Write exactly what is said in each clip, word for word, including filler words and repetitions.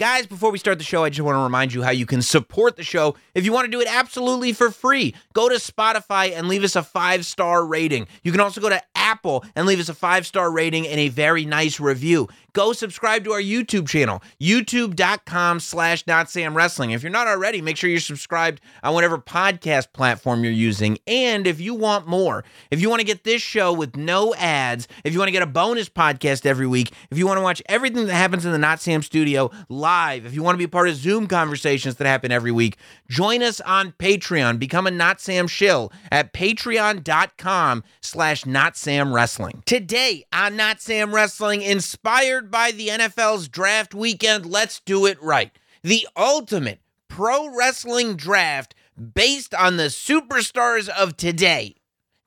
Guys, before we start the show, I just want to remind you how you can support the show. If you want to do it absolutely for free, go to Spotify and leave us a five-star rating. You can also go to Apple and leave us a five-star rating and a very nice review. Go subscribe to our YouTube channel, youtube.com slash notsamwrestling. If you're not already, make sure you're subscribed on whatever podcast platform you're using. And if you want more, if you want to get this show with no ads, if you want to get a bonus podcast every week, if you want to watch everything that happens in the Not Sam studio live, Live. If you want to be part of Zoom conversations that happen every week, join us on Patreon. Become a Not Sam shill at patreon.com slash Not Sam Wrestling. Today on Not Sam Wrestling, inspired by the N F L's draft weekend, let's do it right. The ultimate pro wrestling draft based on the superstars of today.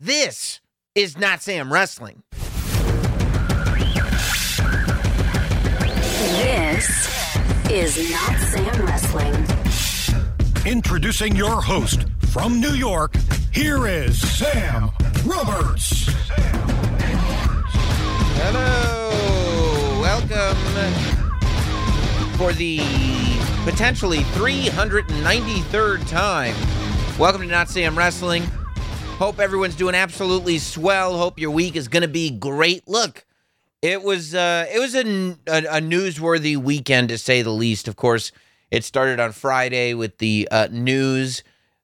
This is Not Sam Wrestling. This is Not Sam Wrestling. Introducing your host from New York, here is Sam Roberts. Hello, welcome for the potentially three hundred ninety-third time. Welcome to Not Sam Wrestling. Hope everyone's doing absolutely swell. Hope your week is going to be great. Look, It was uh, it was a, a, a newsworthy weekend, to say the least. Of course, it started on Friday with the uh, news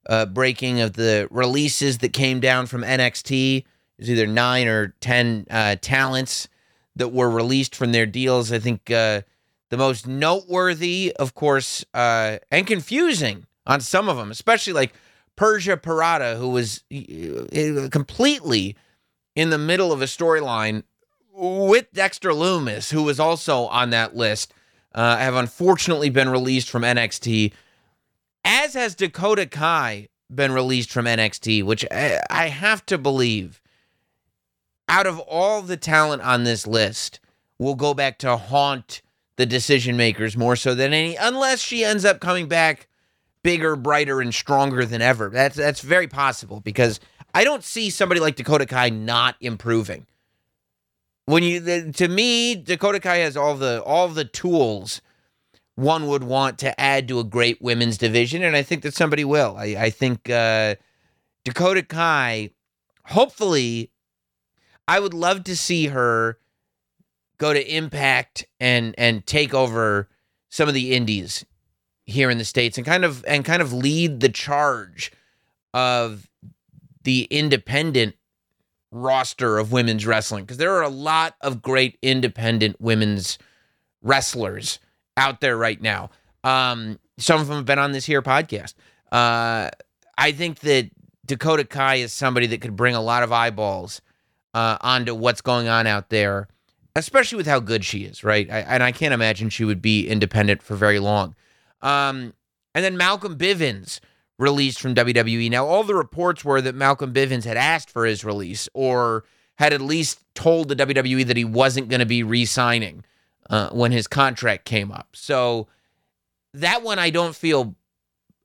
uh, breaking of the releases that came down from N X T. It was either nine or ten uh, talents that were released from their deals. I think uh, the most noteworthy, of course, uh, and confusing on some of them, especially like Persia Parada, who was completely in the middle of a storyline with Dexter Loomis, who was also on that list, uh, have unfortunately been released from N X T, as has Dakota Kai been released from N X T, which I, I have to believe, out of all the talent on this list, will go back to haunt the decision makers more so than any, unless she ends up coming back bigger, brighter, and stronger than ever. That's, that's very possible, because I don't see somebody like Dakota Kai not improving. When you, the, to me, Dakota Kai has all the all the tools one would want to add to a great women's division, and I think that somebody will. I, I think uh, Dakota Kai, hopefully, I would love to see her go to Impact and and take over some of the indies here in the States, and kind of and kind of lead the charge of the independent roster of women's wrestling, because there are a lot of great independent women's wrestlers out there right now. Um, some of them have been on this here podcast. Uh, I think that Dakota Kai is somebody that could bring a lot of eyeballs uh, onto what's going on out there, especially with how good she is, right? I, and I can't imagine she would be independent for very long. Um, and then Malcolm Bivens, released from W W E. Now, all the reports were that Malcolm Bivens had asked for his release or had at least told the W W E that he wasn't going to be re-signing uh, when his contract came up. So that one, I don't feel,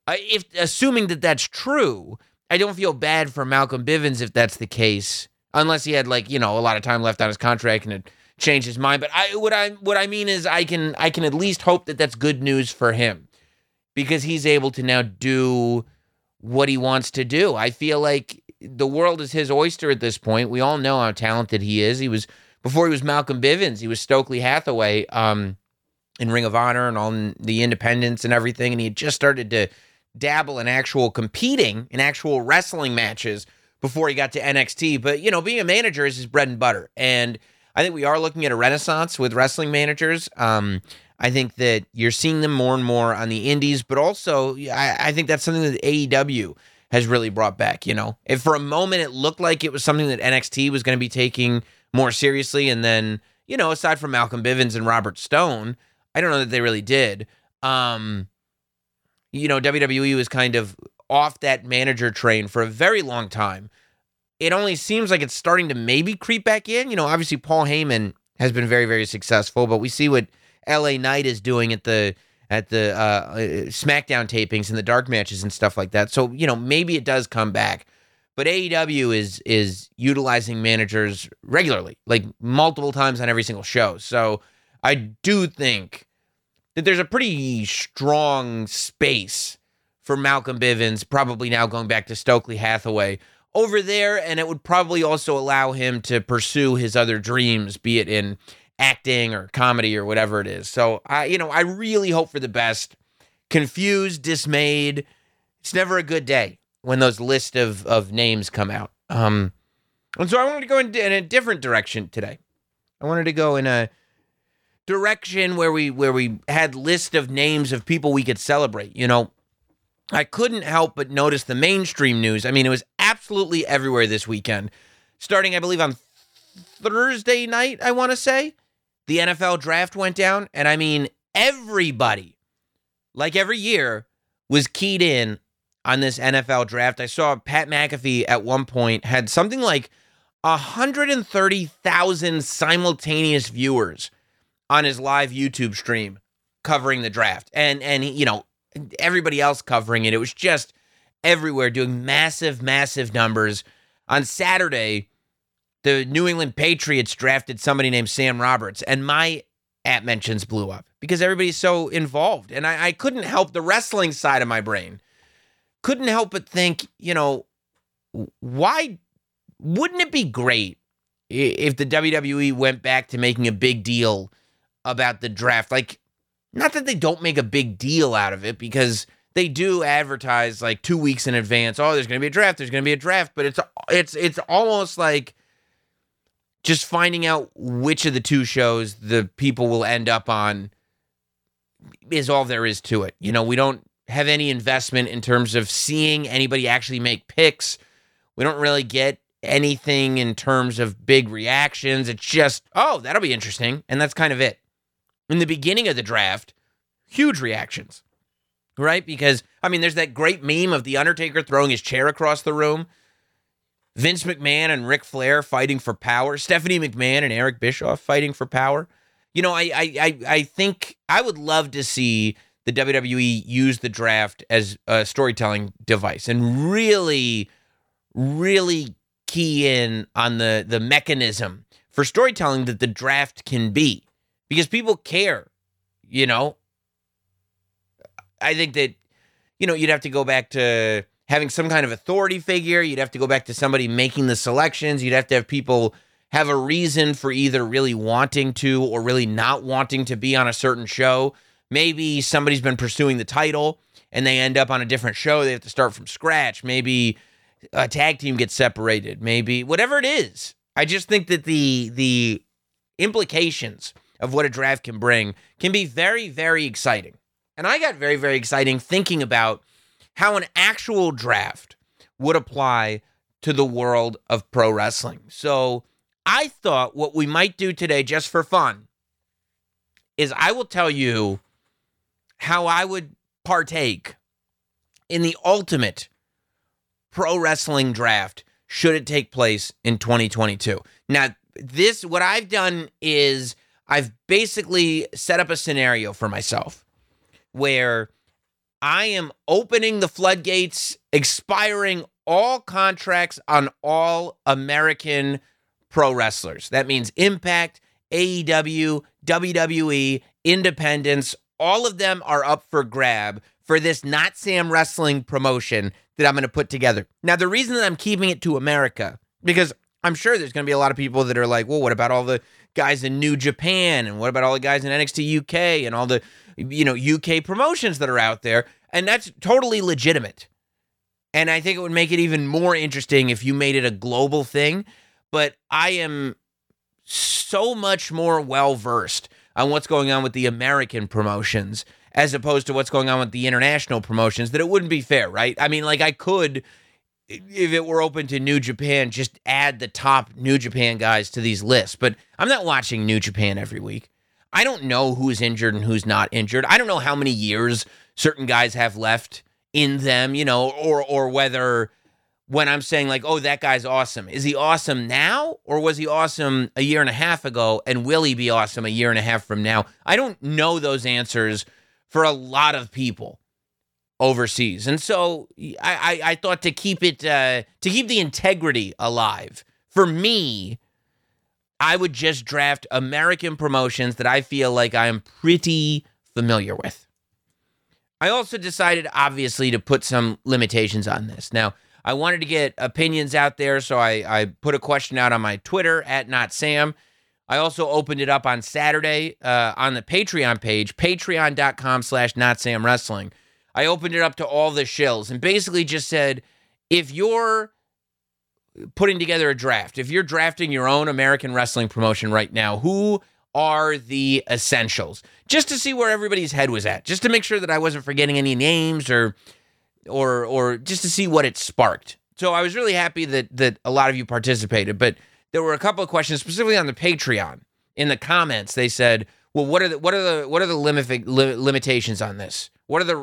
if assuming that that's true, I don't feel bad for Malcolm Bivens if that's the case, unless he had, like, you know, a lot of time left on his contract and had changed his mind. But I what I what I mean is I can I can at least hope that that's good news for him, because he's able to now do what he wants to do. I feel like the world is his oyster at this point. We all know how talented he is. He was, before he was Malcolm Bivens, he was Stokely Hathaway um, in Ring of Honor and all the independents and everything, and he had just started to dabble in actual competing, in actual wrestling matches before he got to N X T. But, you know, being a manager is his bread and butter, and I think we are looking at a renaissance with wrestling managers. Um I think that you're seeing them more and more on the indies, but also I, I think that's something that A E W has really brought back. You know, if for a moment it looked like it was something that N X T was going to be taking more seriously, and then, you know, aside from Malcolm Bivens and Robert Stone, I don't know that they really did. Um, you know, W W E was kind of off that manager train for a very long time. It only seems like it's starting to maybe creep back in. You know, obviously Paul Heyman has been very, very successful, but we see what L A Knight is doing at the at the uh, SmackDown tapings and the dark matches and stuff like that. So, you know, maybe it does come back. But A E W is is utilizing managers regularly, like multiple times on every single show. So I do think that there's a pretty strong space for Malcolm Bivens, probably now going back to Stokely Hathaway over there, and it would probably also allow him to pursue his other dreams, be it in acting or comedy or whatever it is. So, I, you know, I really hope for the best. Confused, dismayed. It's never a good day when those list of, of names come out. Um, and so I wanted to go in, in a different direction today. I wanted to go in a direction where we where we had list of names of people we could celebrate. You know, I couldn't help but notice the mainstream news. I mean, it was absolutely everywhere this weekend. Starting, I believe, on Thursday night, I want to say, the N F L draft went down. And I mean, everybody, like every year, was keyed in on this N F L draft. I saw Pat McAfee at one point had something like one hundred thirty thousand simultaneous viewers on his live YouTube stream covering the draft. And, and you know, everybody else covering it. It was just everywhere doing massive, massive numbers. On Saturday, the New England Patriots drafted somebody named Sam Roberts, and my at mentions blew up because everybody's so involved. And I, I couldn't help the wrestling side of my brain. Couldn't help but think, you know, why wouldn't it be great if the W W E went back to making a big deal about the draft? Like, not that they don't make a big deal out of it, because they do advertise like two weeks in advance. Oh, there's going to be a draft. There's going to be a draft. But it's it's it's almost like just finding out which of the two shows the people will end up on is all there is to it. You know, we don't have any investment in terms of seeing anybody actually make picks. We don't really get anything in terms of big reactions. It's just, oh, that'll be interesting. And that's kind of it. In the beginning of the draft, huge reactions, right? Because, I mean, there's that great meme of The Undertaker throwing his chair across the room. Vince McMahon and Ric Flair fighting for power. Stephanie McMahon and Eric Bischoff fighting for power. You know, I, I, I think I would love to see the W W E use the draft as a storytelling device and really, really key in on the, the mechanism for storytelling that the draft can be, because people care, you know. I think that, you know, you'd have to go back to having some kind of authority figure. You'd have to go back to somebody making the selections. You'd have to have people have a reason for either really wanting to or really not wanting to be on a certain show. Maybe somebody's been pursuing the title and they end up on a different show. They have to start from scratch. Maybe a tag team gets separated. Maybe whatever it is. I just think that the the implications of what a draft can bring can be very, very exciting. And I got very, very exciting thinking about how an actual draft would apply to the world of pro wrestling. So I thought what we might do today, just for fun, is I will tell you how I would partake in the ultimate pro wrestling draft should it take place in twenty twenty-two. Now, this, what I've done is I've basically set up a scenario for myself where I am opening the floodgates, expiring all contracts on all American pro wrestlers. That means Impact, A E W, W W E, Independence, all of them are up for grab for this Not Sam Wrestling promotion that I'm going to put together. Now, the reason that I'm keeping it to America, because I'm sure there's going to be a lot of people that are like, well, what about all the guys in New Japan, and what about all the guys in N X T U K and all the, you know, U K promotions that are out there? And that's totally legitimate. And I think it would make it even more interesting if you made it a global thing. But I am so much more well-versed on what's going on with the American promotions as opposed to what's going on with the international promotions that it wouldn't be fair, right? I mean, like, I could, if it were open to New Japan, just add the top New Japan guys to these lists. But I'm not watching New Japan every week. I don't know who's injured and who's not injured. I don't know how many years certain guys have left in them, you know, or or whether when I'm saying like, oh, that guy's awesome. Is he awesome now, or was he awesome a year and a half ago, and will he be awesome a year and a half from now? I don't know those answers for a lot of people overseas. And so I, I, I thought to keep it, uh, to keep the integrity alive, for me, I would just draft American promotions that I feel like I am pretty familiar with. I also decided, obviously, to put some limitations on this. Now, I wanted to get opinions out there, so I, I put a question out on my Twitter, at NotSam. I also opened it up on Saturday uh, on the Patreon page, patreon.com slash NotSamWrestling. I opened it up to all the shills and basically just said, if you're putting together a draft, if you're drafting your own American wrestling promotion right now, who are the essentials? Just to see where everybody's head was at, just to make sure that I wasn't forgetting any names or... or or just to see what it sparked. So I was really happy that that a lot of you participated, but there were a couple of questions, specifically on the Patreon. In the comments, they said, well, what are the what are the what are the limit, li- limitations on this? What are the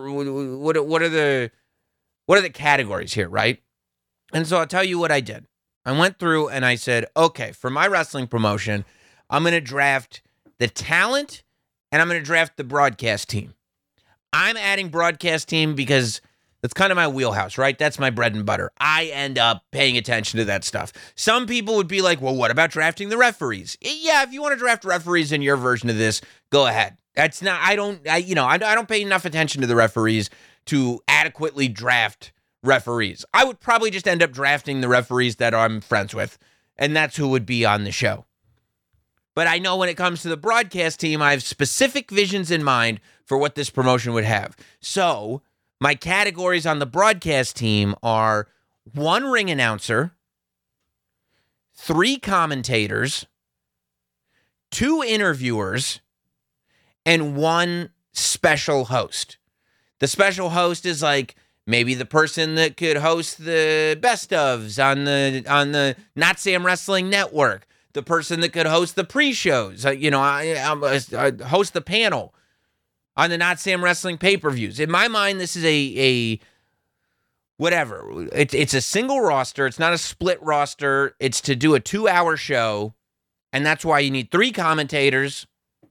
what what are the what are the categories here, right? And so I'll tell you what I did. I went through and I said, okay, for my wrestling promotion, I'm going to draft the talent and I'm going to draft the broadcast team. I'm adding broadcast team because that's kind of my wheelhouse, right? That's my bread and butter. I end up paying attention to that stuff. Some people would be like, well, what about drafting the referees? Yeah, if you want to draft referees in your version of this, go ahead. That's not, I don't, I, you know, I, I don't pay enough attention to the referees to adequately draft referees. I would probably just end up drafting the referees that I'm friends with, and that's who would be on the show. But I know when it comes to the broadcast team, I have specific visions in mind for what this promotion would have. So my categories on the broadcast team are one ring announcer, three commentators, two interviewers, and one special host. The special host is like maybe the person that could host the best ofs on the on the Not Sam Wrestling Network, the person that could host the pre-shows, you know, I, I, I host the panel on the Not Sam Wrestling pay-per-views. In my mind, this is a, a whatever. It, it's a single roster. It's not a split roster. It's to do a two-hour show, and that's why you need three commentators.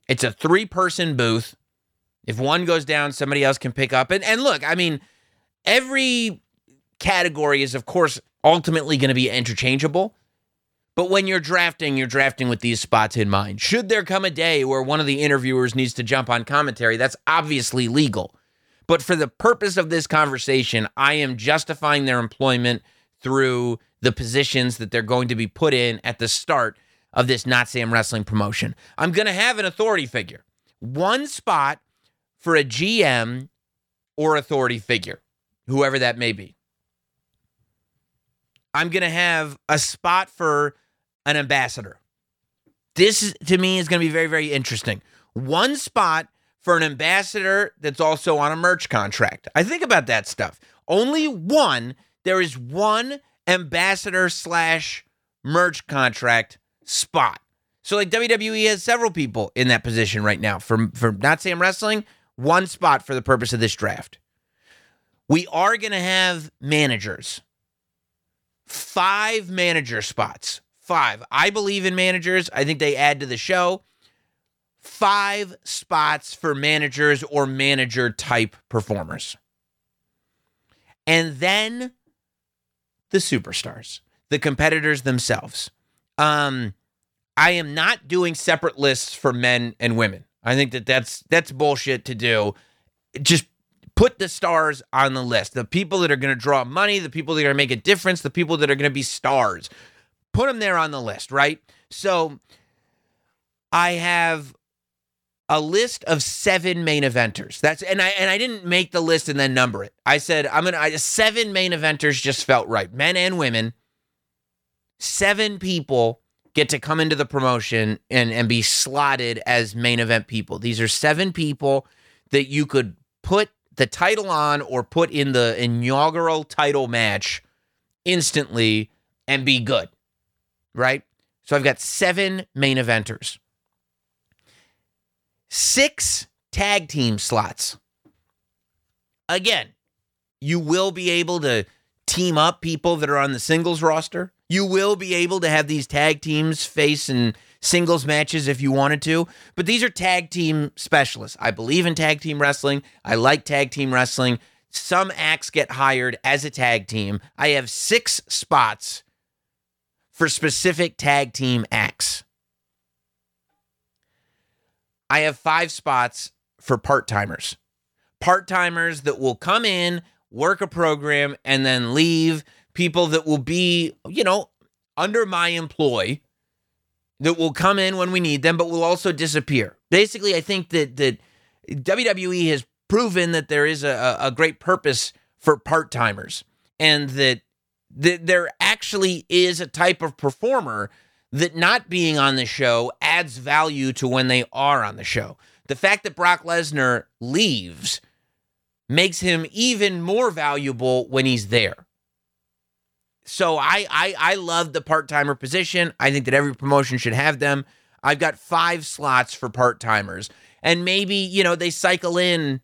It's a three-person booth. If one goes down, somebody else can pick up. And, and look, I mean, every category is, of course, ultimately going to be interchangeable. But when you're drafting, you're drafting with these spots in mind. Should there come a day where one of the interviewers needs to jump on commentary, that's obviously legal. But for the purpose of this conversation, I am justifying their employment through the positions that they're going to be put in at the start of this Not Sam Wrestling promotion. I'm going to have an authority figure. One spot for a G M or authority figure, whoever that may be. I'm going to have a spot for an ambassador. This, to me, is going to be very, very interesting. One spot for an ambassador that's also on a merch contract. I think about that stuff. Only one, there is one ambassador slash merch contract spot. So, like, W W E has several people in that position right now. For, for Not Sam Wrestling, one spot for the purpose of this draft. We are going to have managers. Five manager spots. Five. I believe in managers. I think they add to the show. Five spots for managers or manager type performers. And then the superstars, the competitors themselves. Um, I am not doing separate lists for men and women. I think that that's, that's bullshit to do. Just put the stars on the list. The people that are going to draw money, the people that are going to make a difference, the people that are going to be stars. Put them there on the list, right? So I have a list of seven main eventers. That's and I and I didn't make the list and then number it. I said I'm going to seven main eventers just felt right. Men and women. Seven people get to come into the promotion and and be slotted as main event people. These are seven people that you could put the title on or put in the inaugural title match instantly and be good, right? So I've got seven main eventers. Six tag team slots. Again, you will be able to team up people that are on the singles roster. You will be able to have these tag teams face in singles matches if you wanted to, but these are tag team specialists. I believe in tag team wrestling. I like tag team wrestling. Some acts get hired as a tag team. I have six spots for specific tag team acts. I have five spots for part-timers. Part-timers that will come in, work a program, and then leave. People that will be, you know, under my employ, that will come in when we need them, but will also disappear. Basically, I think that that W W E has proven that there is a, a great purpose for part-timers, and that, that there actually is a type of performer that not being on the show adds value to when they are on the show. The fact that Brock Lesnar leaves makes him even more valuable when he's there. So I I, I love the part-timer position. I think that every promotion should have them. I've got five slots for part-timers. And maybe, you know, they cycle in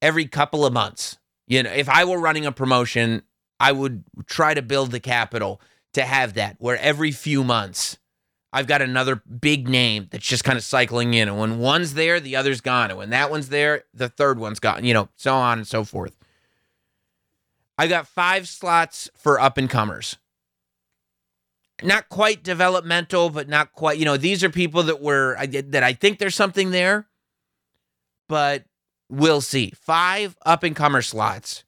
every couple of months. You know, if I were running a promotion, I would try to build the capital to have that, where every few months I've got another big name that's just kind of cycling in. And when one's there, the other's gone. And when that one's there, the third one's gone, you know, so on and so forth. I got five slots for up-and-comers. Not quite developmental, but not quite, you know, these are people that were, that I think there's something there, but we'll see. Five up-and-comer slots.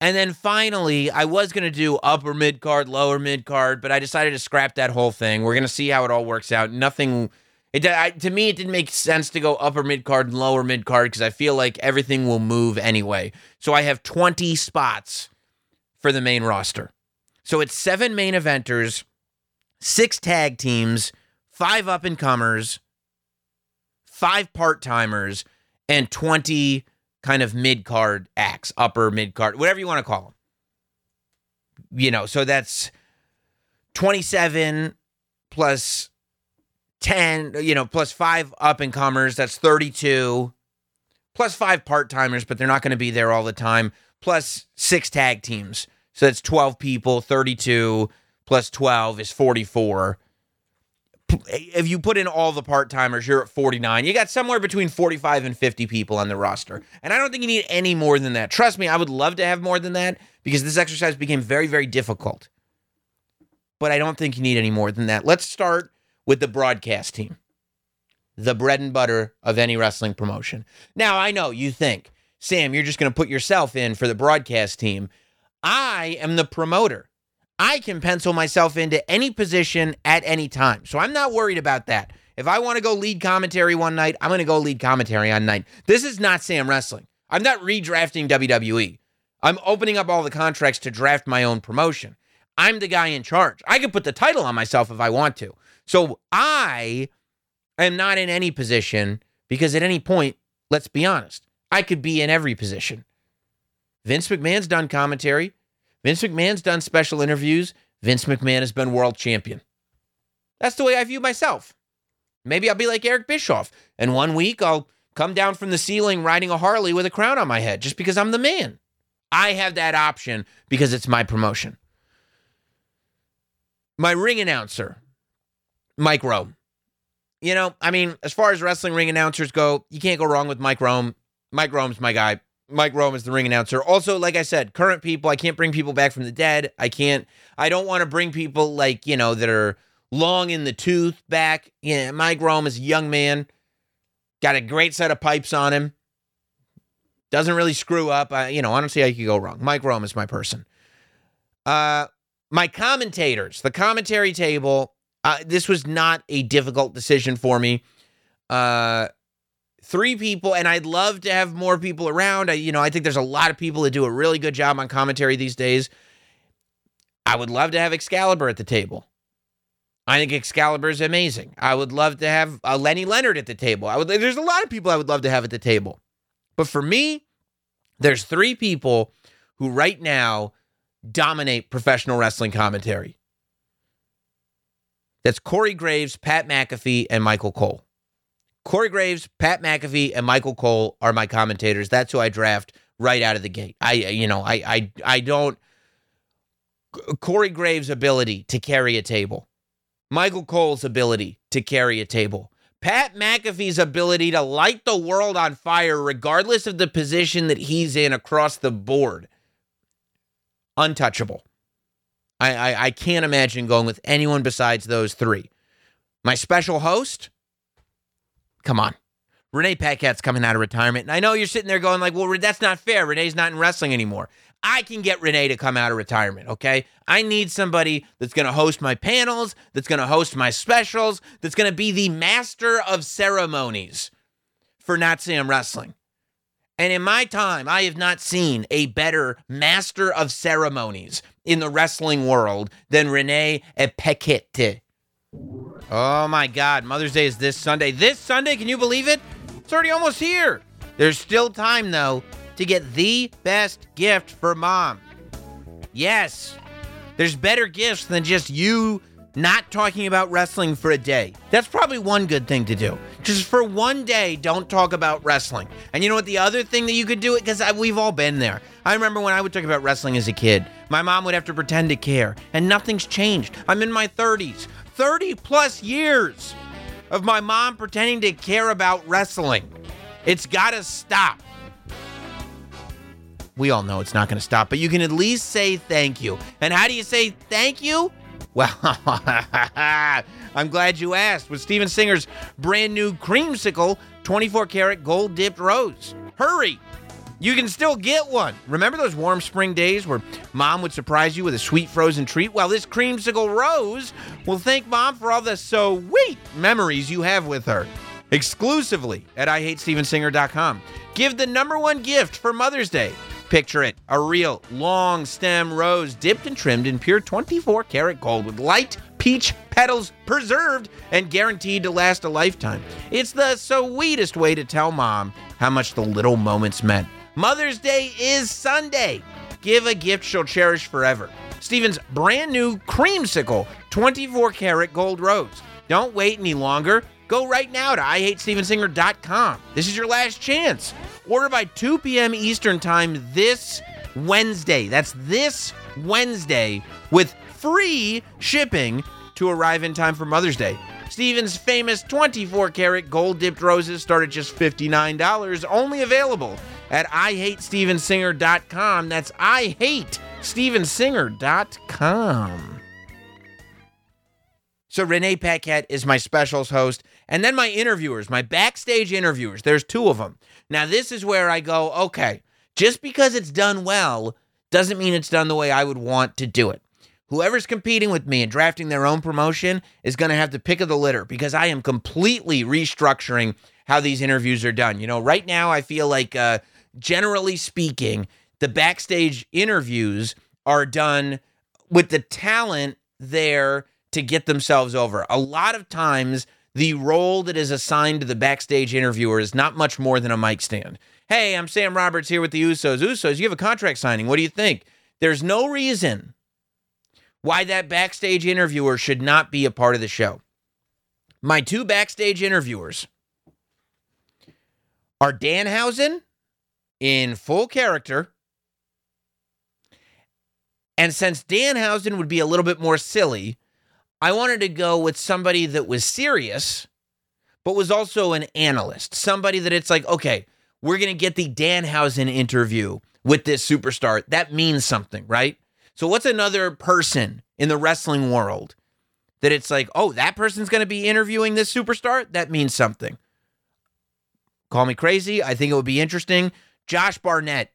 And then finally, I was going to do upper mid-card, lower mid-card, but I decided to scrap that whole thing. We're going to see how it all works out. Nothing, it, I, to me, it didn't make sense to go upper mid-card and lower mid-card because I feel like everything will move anyway. So I have twenty spots for the main roster. So it's seven main eventers, six tag teams, five up-and-comers, five part-timers, and twenty kind of mid-card acts, upper mid-card, whatever you want to call them. You know, so that's twenty-seven plus ten, you know, plus five up-and-comers, that's thirty-two, plus five part-timers, but they're not going to be there all the time, plus six tag teams. So that's twelve people, thirty-two plus twelve is forty-four. If you put in all the part-timers, you're at forty-nine. You got somewhere between forty-five and fifty people on the roster. And I don't think you need any more than that. Trust me, I would love to have more than that because this exercise became very, very difficult. But I don't think you need any more than that. Let's start with the broadcast team, the bread and butter of any wrestling promotion. Now, I know you think, Sam, you're just going to put yourself in for the broadcast team. I am the promoter. I can pencil myself into any position at any time. So I'm not worried about that. If I want to go lead commentary one night, I'm going to go lead commentary on night. This is not Sam Wrestling. I'm not redrafting W W E. I'm opening up all the contracts to draft my own promotion. I'm the guy in charge. I can put the title on myself if I want to. So I am not in any position because at any point, let's be honest, I could be in every position. Vince McMahon's done commentary. Vince McMahon's done special interviews. Vince McMahon has been world champion. That's the way I view myself. Maybe I'll be like Eric Bischoff, and one week I'll come down from the ceiling riding a Harley with a crown on my head just because I'm the man. I have that option because it's my promotion. My ring announcer, Mike Rome. You know, I mean, as far as wrestling ring announcers go, you can't go wrong with Mike Rome. Mike Rome's my guy. Mike Rome is the ring announcer. Also, like I said, current people, I can't bring people back from the dead. I can't, I don't want to bring people like, you know, that are long in the tooth back. Yeah, Mike Rome is a young man, got a great set of pipes on him, doesn't really screw up. I, you know, I don't see how you could go wrong. Mike Rome is my person. Uh, my commentators, the commentary table, uh, this was not a difficult decision for me. Uh, Three people, and I'd love to have more people around. I, you know, I think there's a lot of people that do a really good job on commentary these days. I would love to have Excalibur at the table. I think Excalibur is amazing. I would love to have uh, Lenny Leonard at the table. I would. There's a lot of people I would love to have at the table. But for me, there's three people who right now dominate professional wrestling commentary. That's Corey Graves, Pat McAfee, and Michael Cole. Corey Graves, Pat McAfee, and Michael Cole are my commentators. That's who I draft right out of the gate. I, you know, I, I, I don't. Corey Graves' ability to carry a table, Michael Cole's ability to carry a table, Pat McAfee's ability to light the world on fire, regardless of the position that he's in across the board. Untouchable. I, I, I can't imagine going with anyone besides those three. My special host. Come on. Renee Paquette's coming out of retirement. And I know you're sitting there going like, well, that's not fair. Renee's not in wrestling anymore. I can get Renee to come out of retirement, okay? I need somebody that's going to host my panels, that's going to host my specials, that's going to be the master of ceremonies for Not Sam Wrestling. And in my time, I have not seen a better master of ceremonies in the wrestling world than Renee Paquette. Oh, my God. Mother's Day is this Sunday. This Sunday, can you believe it? It's already almost here. There's still time, though, to get the best gift for mom. Yes, there's better gifts than just you not talking about wrestling for a day. That's probably one good thing to do. Just for one day, don't talk about wrestling. And you know what the other thing that you could do? Because we've all been there. I remember when I would talk about wrestling as a kid, my mom would have to pretend to care, and nothing's changed. I'm in my thirties. thirty plus years of my mom pretending to care about wrestling. It's gotta stop. We all know it's not going to stop, but you can at least say thank you. And how do you say thank you? Well, I'm glad you asked. With Steven Singer's brand new creamsicle twenty-four karat gold-dipped rose. Hurry! You can still get one. Remember those warm spring days where mom would surprise you with a sweet frozen treat? Well, this creamsicle rose will thank mom for all the sweet memories you have with her. Exclusively at I hate Steven Singer dot com. Give the number one gift for Mother's Day. Picture it, a real long stem rose dipped and trimmed in pure twenty-four karat gold with light peach petals preserved and guaranteed to last a lifetime. It's the sweetest way to tell mom how much the little moments meant. Mother's Day is Sunday. Give a gift she'll cherish forever. Steven's brand new creamsicle twenty-four karat gold rose. Don't wait any longer. Go right now to I hate Steven Singer dot com. This is your last chance. Order by two p.m. Eastern Time this Wednesday. That's this Wednesday with free shipping to arrive in time for Mother's Day. Steven's famous twenty-four karat gold-dipped roses start at just fifty-nine dollars, only available at I hate Steven Singer dot com. That's I hate Steven Singer dot com. So Renee Paquette is my specials host. And then my interviewers, my backstage interviewers, there's two of them. Now, this is where I go, okay, just because it's done well doesn't mean it's done the way I would want to do it. Whoever's competing with me and drafting their own promotion is going to have the pick of the litter because I am completely restructuring how these interviews are done. You know, right now I feel like, uh, generally speaking, the backstage interviews are done with the talent there to get themselves over. A lot of times, the role that is assigned to the backstage interviewer is not much more than a mic stand. Hey, I'm Sam Roberts here with the Usos. Usos, you have a contract signing. What do you think? There's no reason why that backstage interviewer should not be a part of the show. My two backstage interviewers are Danhausen in full character. And since Danhausen would be a little bit more silly, I wanted to go with somebody that was serious, but was also an analyst. Somebody that it's like, okay, we're going to get the Danhausen interview with this superstar. That means something, right? So what's another person in the wrestling world that it's like, oh, that person's going to be interviewing this superstar? That means something. Call me crazy. I think it would be interesting. Josh Barnett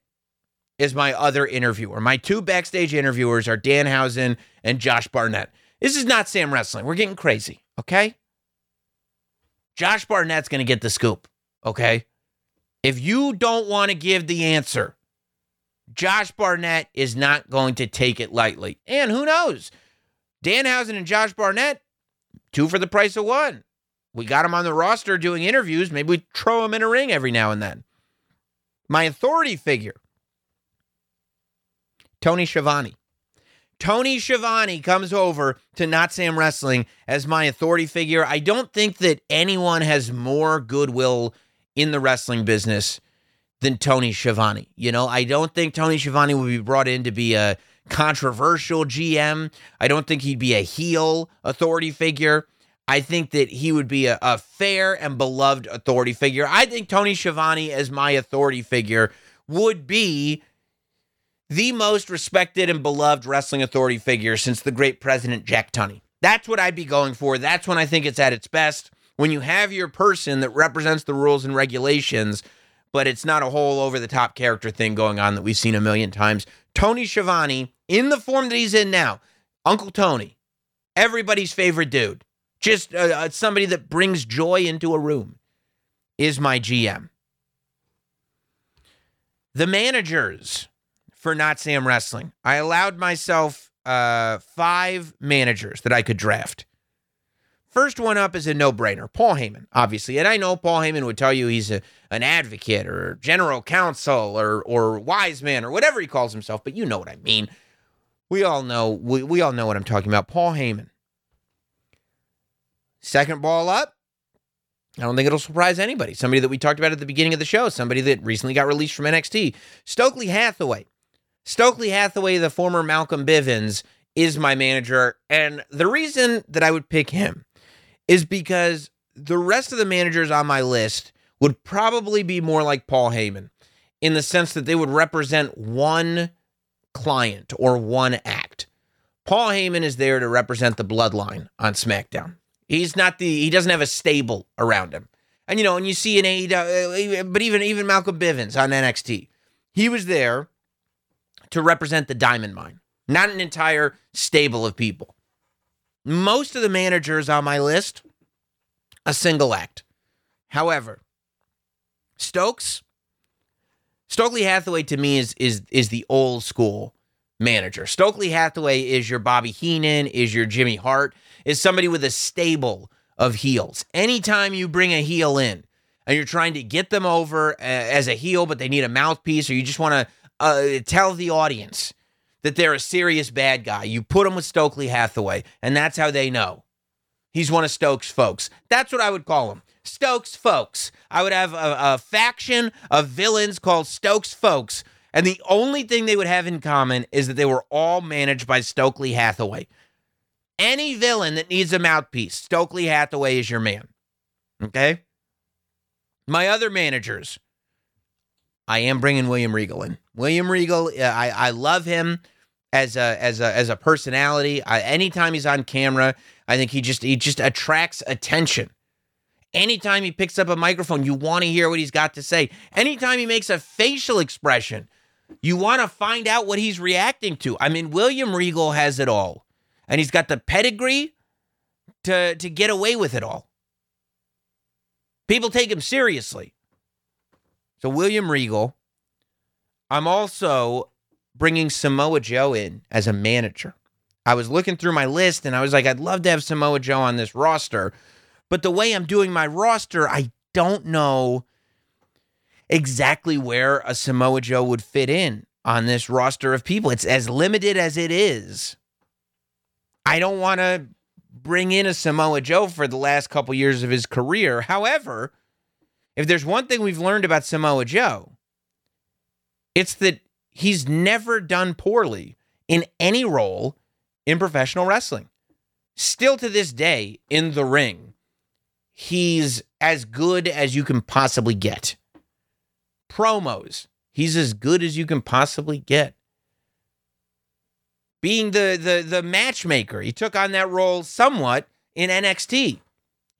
is my other interviewer. My two backstage interviewers are Danhausen and Josh Barnett. This is Not Sam Wrestling. We're getting crazy, okay? Josh Barnett's going to get the scoop, okay? If you don't want to give the answer, Josh Barnett is not going to take it lightly. And who knows? Danhausen and Josh Barnett, two for the price of one. We got them on the roster doing interviews. Maybe we throw them in a ring every now and then. My authority figure, Tony Schiavone. Tony Schiavone comes over to Not Sam Wrestling as my authority figure. I don't think that anyone has more goodwill in the wrestling business than Tony Schiavone. You know, I don't think Tony Schiavone would be brought in to be a controversial G M. I don't think he'd be a heel authority figure. I think that he would be a, a fair and beloved authority figure. I think Tony Schiavone as my authority figure would be the most respected and beloved wrestling authority figure since the great president Jack Tunney. That's what I'd be going for. That's when I think it's at its best. when you have your person that represents the rules and regulations, but it's not a whole over-the-top character thing going on that we've seen a million times. Tony Schiavone, in the form that he's in now, Uncle Tony, everybody's favorite dude, just uh, somebody that brings joy into a room, is my G M. The managers for Not Sam Wrestling. I allowed myself uh, five managers that I could draft. First one up is a no-brainer, Paul Heyman, obviously. And I know Paul Heyman would tell you he's a, an advocate or general counsel or or wise man or whatever he calls himself, but you know what I mean. We all know we, we all know what I'm talking about. Paul Heyman. Second ball up, I don't think it'll surprise anybody. Somebody that we talked about at the beginning of the show, somebody that recently got released from N X T, Stokely Hathaway. Stokely Hathaway, the former Malcolm Bivens, is my manager. And the reason that I would pick him is because the rest of the managers on my list would probably be more like Paul Heyman in the sense that they would represent one client or one act. Paul Heyman is there to represent the bloodline on SmackDown. He's not the, he doesn't have a stable around him. And, you know, and you see in A E W, but even, even Malcolm Bivens on N X T, he was there to represent the Diamond Mine, not an entire stable of people. Most of the managers on my list, a single act. However, Stokes, Stokely Hathaway to me is is is the old school manager. Stokely Hathaway is your Bobby Heenan, is your Jimmy Hart, is somebody with a stable of heels. Anytime you bring a heel in and you're trying to get them over as a heel, but they need a mouthpiece, or you just want to uh, tell the audience that they're a serious bad guy, you put him with Stokely Hathaway, and that's how they know. He's one of Stokes' folks. That's what I would call him, Stokes' folks. I would have a, a faction of villains called Stokes' folks, and the only thing they would have in common is that they were all managed by Stokely Hathaway. Any villain that needs a mouthpiece, Stokely Hathaway is your man, okay? My other managers, I am bringing William Regal in. William Regal, I, I love him. As a as a as a personality, I, anytime he's on camera, I think he just he just attracts attention. Anytime he picks up a microphone, you want to hear what he's got to say. Anytime he makes a facial expression, you want to find out what he's reacting to. I mean, William Regal has it all, and he's got the pedigree to to get away with it all. People take him seriously. So William Regal. I'm also bringing Samoa Joe in as a manager. I was looking through my list and I was like, I'd love to have Samoa Joe on this roster, but the way I'm doing my roster, I don't know exactly where a Samoa Joe would fit in on this roster of people. It's as limited as it is. I don't want to bring in a Samoa Joe for the last couple years of his career. However, if there's one thing we've learned about Samoa Joe, it's that he's never done poorly in any role in professional wrestling. Still to this day, in the ring, he's as good as you can possibly get. Promos, he's as good as you can possibly get. Being the, the, the matchmaker, he took on that role somewhat in N X T.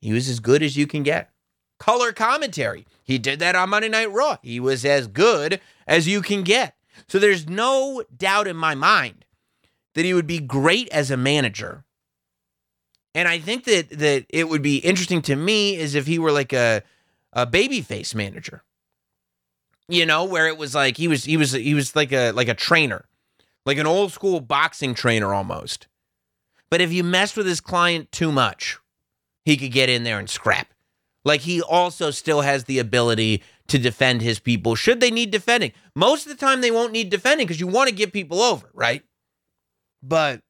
He was as good as you can get. Color commentary, he did that on Monday Night Raw. He was as good as you can get. So there's no doubt in my mind that he would be great as a manager. And I think that that it would be interesting to me is if he were like a a babyface manager. You know, where it was like he was he was he was like a like a trainer, like an old school boxing trainer almost. But if you messed with his client too much, he could get in there and scrap. Like, he also still has the ability to defend his people should they need defending. Most of the time, they won't need defending because you want to get people over, right? But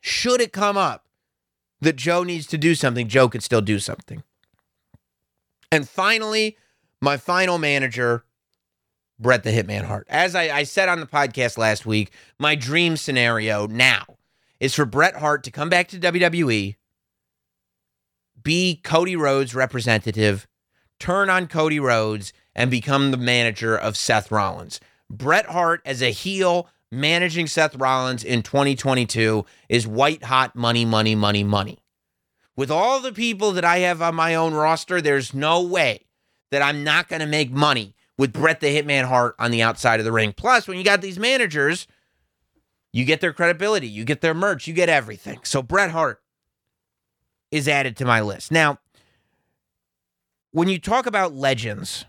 should it come up that Joe needs to do something, Joe can still do something. And finally, my final manager, Bret the Hitman Hart. As I, I said on the podcast last week, my dream scenario now is for Bret Hart to come back to W W E, be Cody Rhodes' representative, turn on Cody Rhodes, and become the manager of Seth Rollins. Bret Hart as a heel managing Seth Rollins in twenty twenty-two is white hot money, money, money, money. with all the people that I have on my own roster, there's no way that I'm not going to make money with Bret the Hitman Hart on the outside of the ring. Plus, when you got these managers, you get their credibility, you get their merch, you get everything. So Bret Hart is added to my list. Now, when you talk about legends,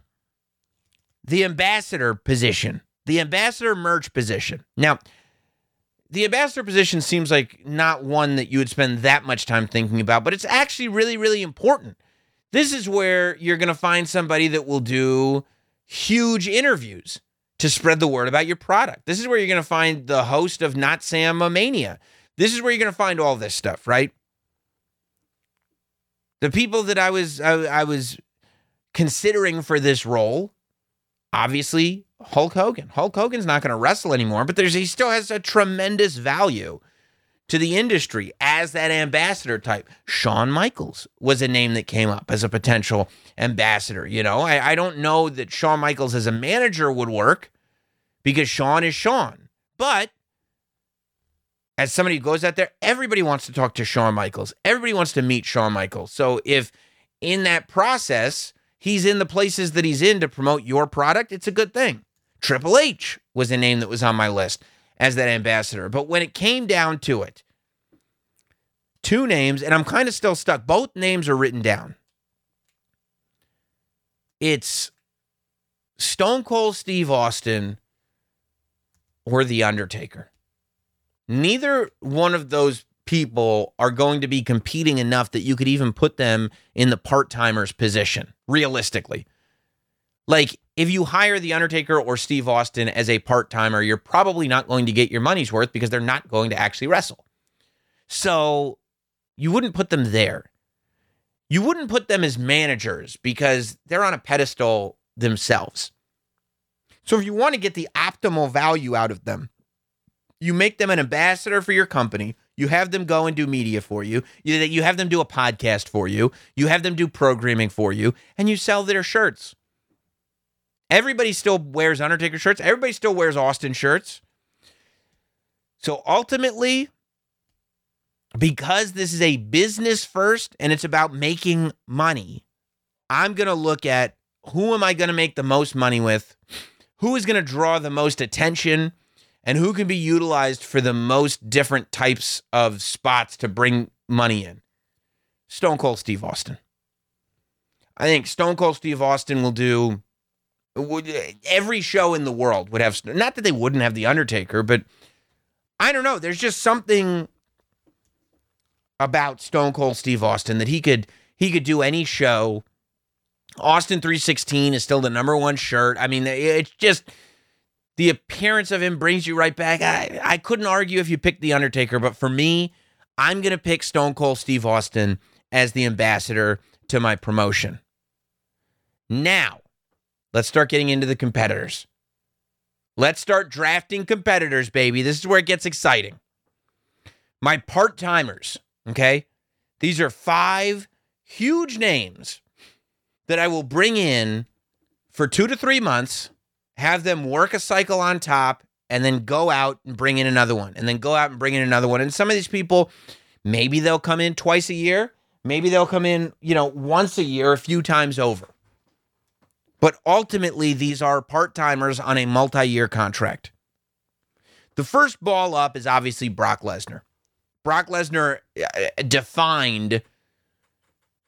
the ambassador position, the ambassador merch position. Now, the ambassador position seems like not one that you would spend that much time thinking about, but it's actually really, really important. This is where you're going to find somebody that will do huge interviews to spread the word about your product. This is where you're going to find the host of Not Sam Mania. This is where you're going to find all this stuff, right? The people that I was I, I was considering for this role, obviously Hulk Hogan. Hulk Hogan's not going to wrestle anymore, but there's he still has a tremendous value to the industry as that ambassador type. Shawn Michaels was a name that came up as a potential ambassador. You know, I, I don't know that Shawn Michaels as a manager would work because Shawn is Shawn. But as somebody who goes out there, everybody wants to talk to Shawn Michaels. Everybody wants to meet Shawn Michaels. So if in that process, he's in the places that he's in to promote your product, it's a good thing. Triple H was a name that was on my list as that ambassador. But when it came down to it, two names, and I'm kind of still stuck. Both names are written down. It's Stone Cold Steve Austin or The Undertaker. Neither one of those people are going to be competing enough that you could even put them in the part-timers position, realistically. Like, if you hire The Undertaker or Steve Austin as a part-timer, you're probably not going to get your money's worth because they're not going to actually wrestle. So you wouldn't put them there. You wouldn't put them as managers because they're on a pedestal themselves. So if you want to get the optimal value out of them, you make them an ambassador for your company. You have them go and do media for you. You have them do a podcast for you. You have them do programming for you. And you sell their shirts. Everybody still wears Undertaker shirts. Everybody still wears Austin shirts. So ultimately, because this is a business first and it's about making money, I'm going to look at who am I going to make the most money with, who is going to draw the most attention, and who can be utilized for the most different types of spots to bring money in. Stone Cold Steve Austin. I think Stone Cold Steve Austin will do... Every show in the world would have, not that they wouldn't have The Undertaker, but I don't know. There's just something about Stone Cold Steve Austin that he could, he could do any show. Austin three sixteen is still the number one shirt. I mean, it's just the appearance of him brings you right back. I, I couldn't argue if you picked The Undertaker, but for me, I'm going to pick Stone Cold Steve Austin as the ambassador to my promotion. Now, let's start getting into the competitors. Let's start drafting competitors, baby. This is where it gets exciting. My part-timers, okay? These are five huge names that I will bring in for two to three months, have them work a cycle on top, and then go out and bring in another one, and then go out and bring in another one. And some of these people, maybe they'll come in twice a year. Maybe they'll come in, you know, once a year, a few times over. But ultimately, these are part-timers on a multi-year contract. The first ball up is obviously Brock Lesnar. Brock Lesnar defined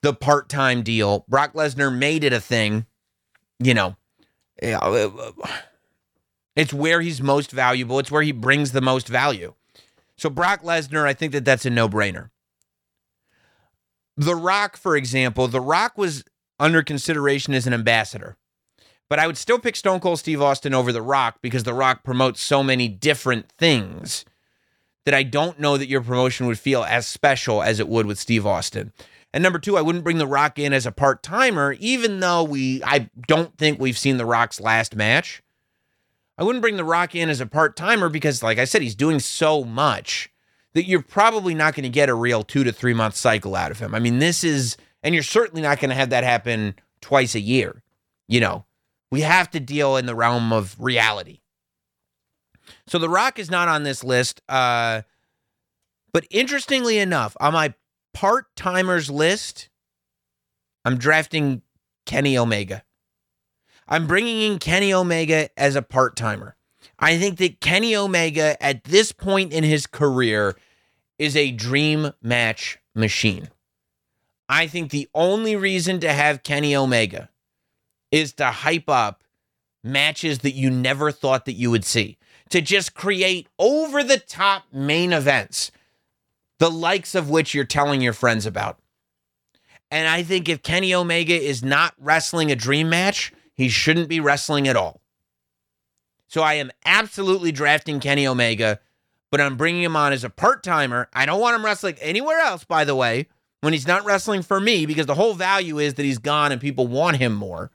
the part-time deal. Brock Lesnar made it a thing. You know, it's where he's most valuable. It's where he brings the most value. So Brock Lesnar, I think that that's a no-brainer. The Rock, for example, The Rock was under consideration as an ambassador. But I would still pick Stone Cold Steve Austin over The Rock because The Rock promotes so many different things that I don't know that your promotion would feel as special as it would with Steve Austin. And number two, I wouldn't bring The Rock in as a part-timer, even though we I don't think we've seen The Rock's last match. I wouldn't bring The Rock in as a part-timer because, like I said, he's doing so much that you're probably not going to get a real two to three month cycle out of him. I mean, this is, and you're certainly not going to have that happen twice a year. You know, we have to deal in the realm of reality. So The Rock is not on this list. Uh, but interestingly enough, on my part-timers list, I'm drafting Kenny Omega. I'm bringing in Kenny Omega as a part-timer. I think that Kenny Omega at this point in his career is a dream match machine. I think the only reason to have Kenny Omega is to hype up matches that you never thought that you would see, to just create over-the-top main events, the likes of which you're telling your friends about. And I think if Kenny Omega is not wrestling a dream match, he shouldn't be wrestling at all. So I am absolutely drafting Kenny Omega, but I'm bringing him on as a part-timer. I don't want him wrestling anywhere else, by the way, when he's not wrestling for me, because the whole value is that he's gone and people want him more.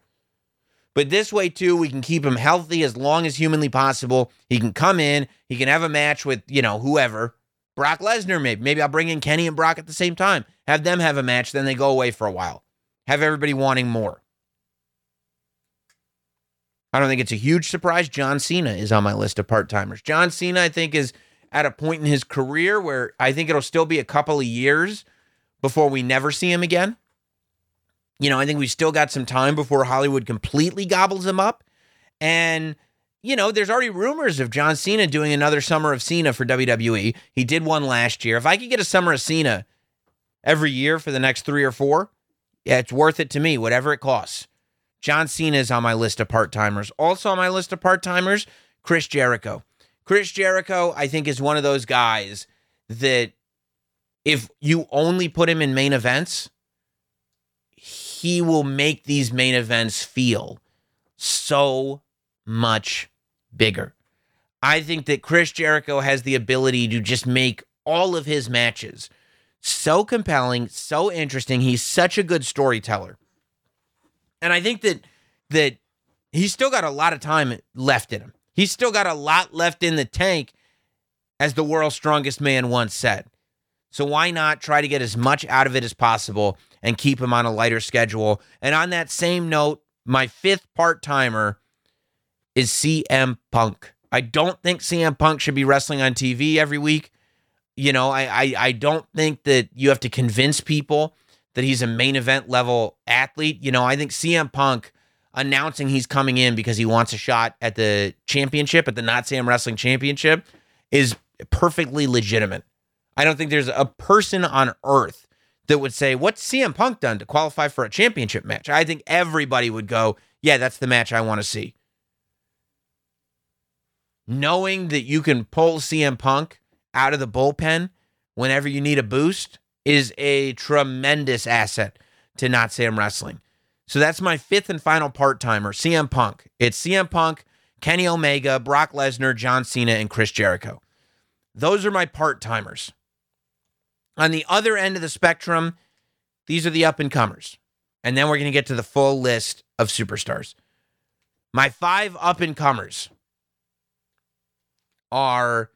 But this way, too, we can keep him healthy as long as humanly possible. He can come in. He can have a match with, you know, whoever. Brock Lesnar, maybe. Maybe I'll bring in Kenny and Brock at the same time. Have them have a match, then they go away for a while. Have everybody wanting more. I don't think it's a huge surprise. John Cena is on my list of part-timers. John Cena, I think, is at a point in his career where I think it'll still be a couple of years before we never see him again. You know, I think we've still got some time before Hollywood completely gobbles him up. And, you know, there's already rumors of John Cena doing another Summer of Cena for W W E. He did one last year. If I could get a Summer of Cena every year for the next three or four, yeah, it's worth it to me, whatever it costs. John Cena is on my list of part-timers. Also on my list of part-timers, Chris Jericho. Chris Jericho, I think, is one of those guys that if you only put him in main events, he will make these main events feel so much bigger. I think that Chris Jericho has the ability to just make all of his matches so compelling, so interesting. He's such a good storyteller. And I think that that he's still got a lot of time left in him. He's still got a lot left in the tank, as the world's strongest man once said. So why not try to get as much out of it as possible and keep him on a lighter schedule? And on that same note, my fifth part-timer is C M Punk. I don't think C M Punk should be wrestling on T V every week. You know, I, I, I don't think that you have to convince people that he's a main event level athlete. You know, I think C M Punk announcing he's coming in because he wants a shot at the championship, at the Not Sam Wrestling Championship, is perfectly legitimate. I don't think there's a person on earth that would say, what's C M Punk done to qualify for a championship match? I think everybody would go, yeah, that's the match I want to see. Knowing that you can pull C M Punk out of the bullpen whenever you need a boost is a tremendous asset to Not Sam Wrestling. So that's my fifth and final part-timer, C M Punk. It's C M Punk, Kenny Omega, Brock Lesnar, John Cena, and Chris Jericho. Those are my part-timers. On the other end of the spectrum, these are the up-and-comers. And then we're going to get to the full list of superstars. My five up-and-comers are,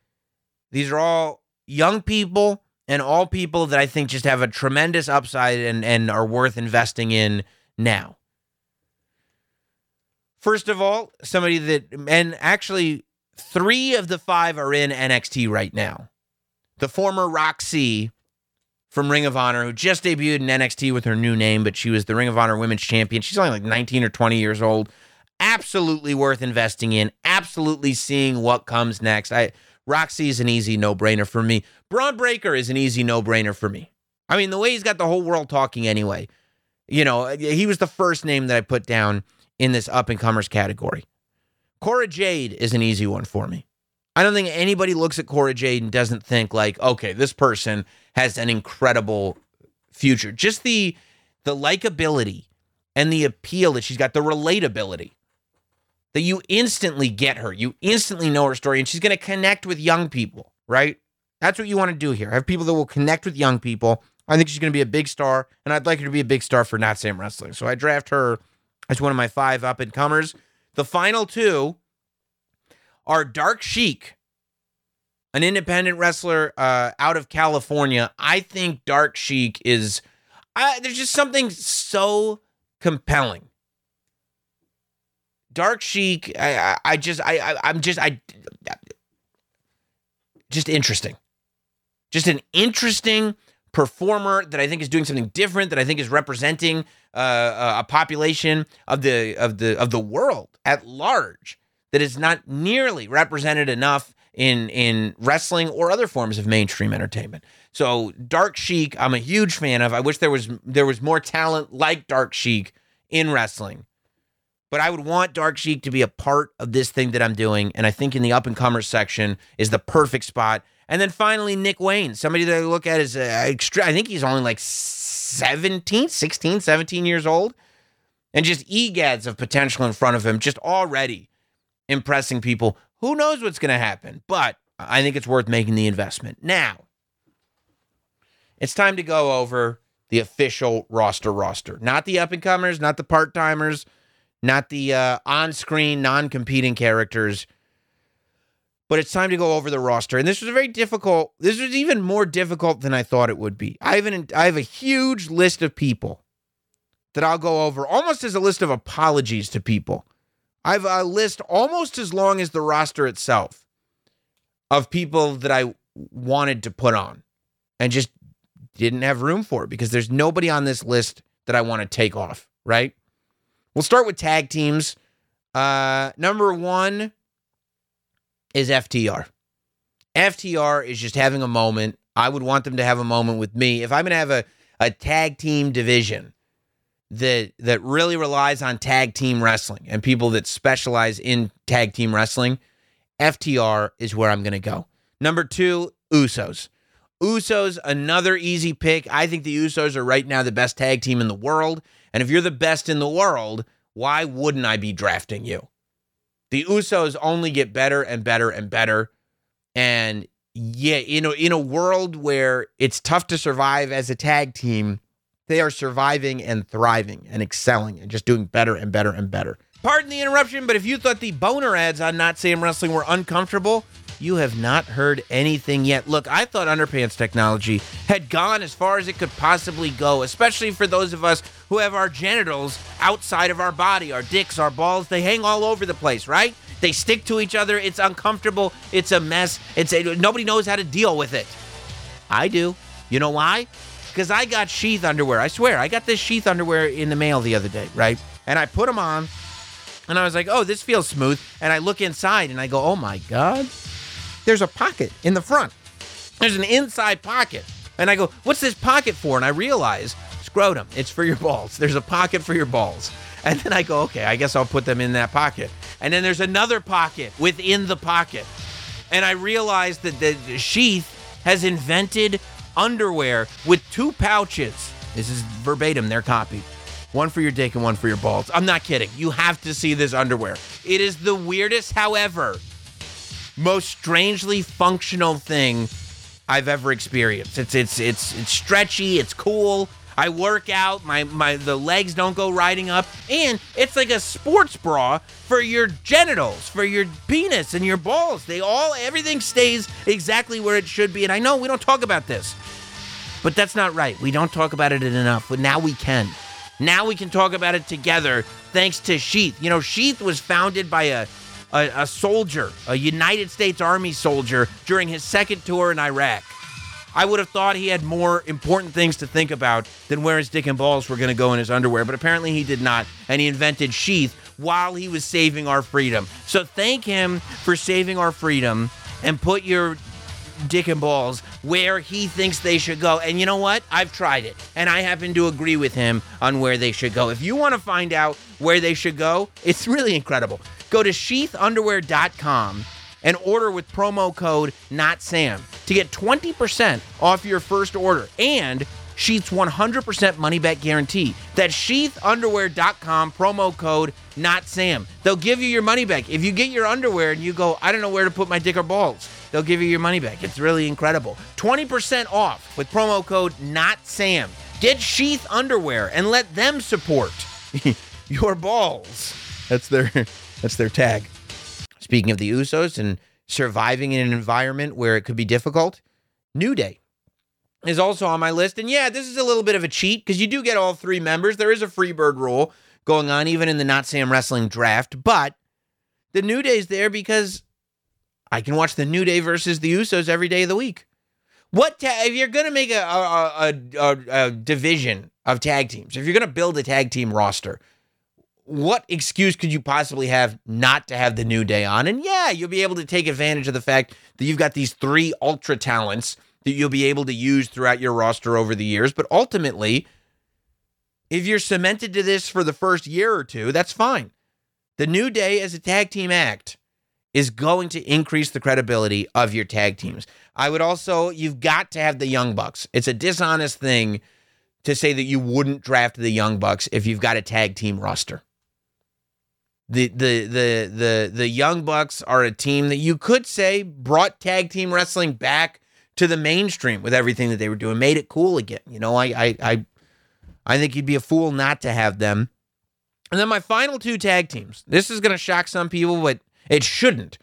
these are all young people and all people that I think just have a tremendous upside and, and are worth investing in now. First of all, somebody that, and actually three of the five are in N X T right now. The former Roxy from Ring of Honor, who just debuted in N X T with her new name, but she was the Ring of Honor Women's Champion. She's only like nineteen or twenty years old. Absolutely worth investing in. Absolutely seeing what comes next. I Roxy is an easy no-brainer for me. Braun Breaker is an easy no-brainer for me. I mean, the way he's got the whole world talking anyway. You know, he was the first name that I put down in this up-and-comers category. Cora Jade is an easy one for me. I don't think anybody looks at Cora Jade and doesn't think like, okay, this person has an incredible future. Just the the likability and the appeal that she's got, the relatability, that you instantly get her. You instantly know her story, and she's going to connect with young people, right? That's what you want to do here. Have people that will connect with young people. I think she's going to be a big star, and I'd like her to be a big star for Not Sam Wrestling. So I draft her as one of my five up-and-comers. The final two are Dark Sheik, an independent wrestler uh, out of California. I think Dark Sheik is, uh, there's just something so compelling. Dark Sheik, I, I just, I, I, I'm just, I, just interesting. Just an interesting performer that I think is doing something different, that I think is representing uh, a population of the of the of the world at large that is not nearly represented enough in in wrestling or other forms of mainstream entertainment. So Dark Sheik, I'm a huge fan of. I wish there was there was more talent like Dark Sheik in wrestling. But I would want Dark Sheik to be a part of this thing that I'm doing, and I think in the up-and-comers section is the perfect spot. And then finally, Nick Wayne, somebody that I look at as, uh, extra, I think he's only like seventeen, sixteen, seventeen years old, and just egads of potential in front of him, just already impressing people. Who knows what's going to happen, but I think it's worth making the investment. Now, it's time to go over the official roster roster. Not the up-and-comers, not the part-timers, not the uh, on-screen, non-competing characters, but it's time to go over the roster. And this was a very difficult, this was even more difficult than I thought it would be. I have, an, I have a huge list of people that I'll go over, almost as a list of apologies to people. I have a list almost as long as the roster itself of people that I wanted to put on and just didn't have room for, because there's nobody on this list that I want to take off, right? We'll start with tag teams. Uh, number one is F T R. F T R is just having a moment. I would want them to have a moment with me. If I'm going to have a, a tag team division that that really relies on tag team wrestling and people that specialize in tag team wrestling, F T R is where I'm going to go. Number two, Usos. Usos, another easy pick. I think the Usos are right now the best tag team in the world. And if you're the best in the world, why wouldn't I be drafting you? The Usos only get better and better and better. And yeah, you know, in a world where it's tough to survive as a tag team, they are surviving and thriving and excelling and just doing better and better and better. Pardon the interruption, but if you thought the boner ads on Not Sam Wrestling were uncomfortable, you have not heard anything yet. Look, I thought Underpants Technology had gone as far as it could possibly go, especially for those of us who have our genitals outside of our body, our dicks, our balls. They hang all over the place, right? They stick to each other. It's uncomfortable. It's a mess. It's a, nobody knows how to deal with it. I do. You know why? Because I got sheath underwear. I swear, I got this sheath underwear in the mail the other day, right? And I put them on, and I was like, oh, this feels smooth. And I look inside, and I go, oh, my God. There's a pocket in the front. There's an inside pocket. And I go, what's this pocket for? And I realize, scrotum. It's for your balls. There's a pocket for your balls. And then I go, okay, I guess I'll put them in that pocket. And then there's another pocket within the pocket. And I realize that the sheath has invented underwear with two pouches. This is verbatim, their copy. One for your dick and one for your balls. I'm not kidding. You have to see this underwear. It is the weirdest, however, most strangely functional thing I've ever experienced. It's it's it's it's stretchy, it's cool. I work out, my my the legs don't go riding up, and it's like a sports bra for your genitals, for your penis and your balls. They all, everything stays exactly where it should be. And I know we don't talk about this, but that's not right. We don't talk about it enough, but now we can. Now we can talk about it together thanks to Sheath. You know, Sheath was founded by a A, a soldier, a United States Army soldier during his second tour in Iraq. I would have thought he had more important things to think about than where his dick and balls were going to go in his underwear, but apparently he did not, and he invented Sheath while he was saving our freedom. So thank him for saving our freedom, and put your dick and balls where he thinks they should go. And you know what? I've tried it, and I happen to agree with him on where they should go. If you want to find out where they should go, it's really incredible. Go to sheath underwear dot com and order with promo code NOTSAM to get twenty percent off your first order and Sheath's one hundred percent money-back guarantee. That's sheath underwear dot com, promo code NOTSAM. They'll give you your money back. If you get your underwear and you go, I don't know where to put my dick or balls, they'll give you your money back. It's really incredible. twenty percent off with promo code NOTSAM. Get Sheath Underwear and let them support your balls. That's their... That's their tag. Speaking of the Usos and surviving in an environment where it could be difficult, New Day is also on my list. And yeah, this is a little bit of a cheat because you do get all three members. There is a Freebird rule going on even in the Not Sam Wrestling draft, but the New Day's there because I can watch the New Day versus the Usos every day of the week. What ta- if you're gonna make a a, a a a division of tag teams? If you're gonna build a tag team roster, what excuse could you possibly have not to have the New Day on? And yeah, you'll be able to take advantage of the fact that you've got these three ultra talents that you'll be able to use throughout your roster over the years. But ultimately, if you're cemented to this for the first year or two, that's fine. The New Day as a tag team act is going to increase the credibility of your tag teams. I would also, you've got to have the Young Bucks. It's a dishonest thing to say that you wouldn't draft the Young Bucks if you've got a tag team roster. The the the the the Young Bucks are a team that you could say brought tag team wrestling back to the mainstream with everything that they were doing, made it cool again. You know, I I I, I think you'd be a fool not to have them. And then my final two tag teams. This is going to shock some people, but it shouldn't,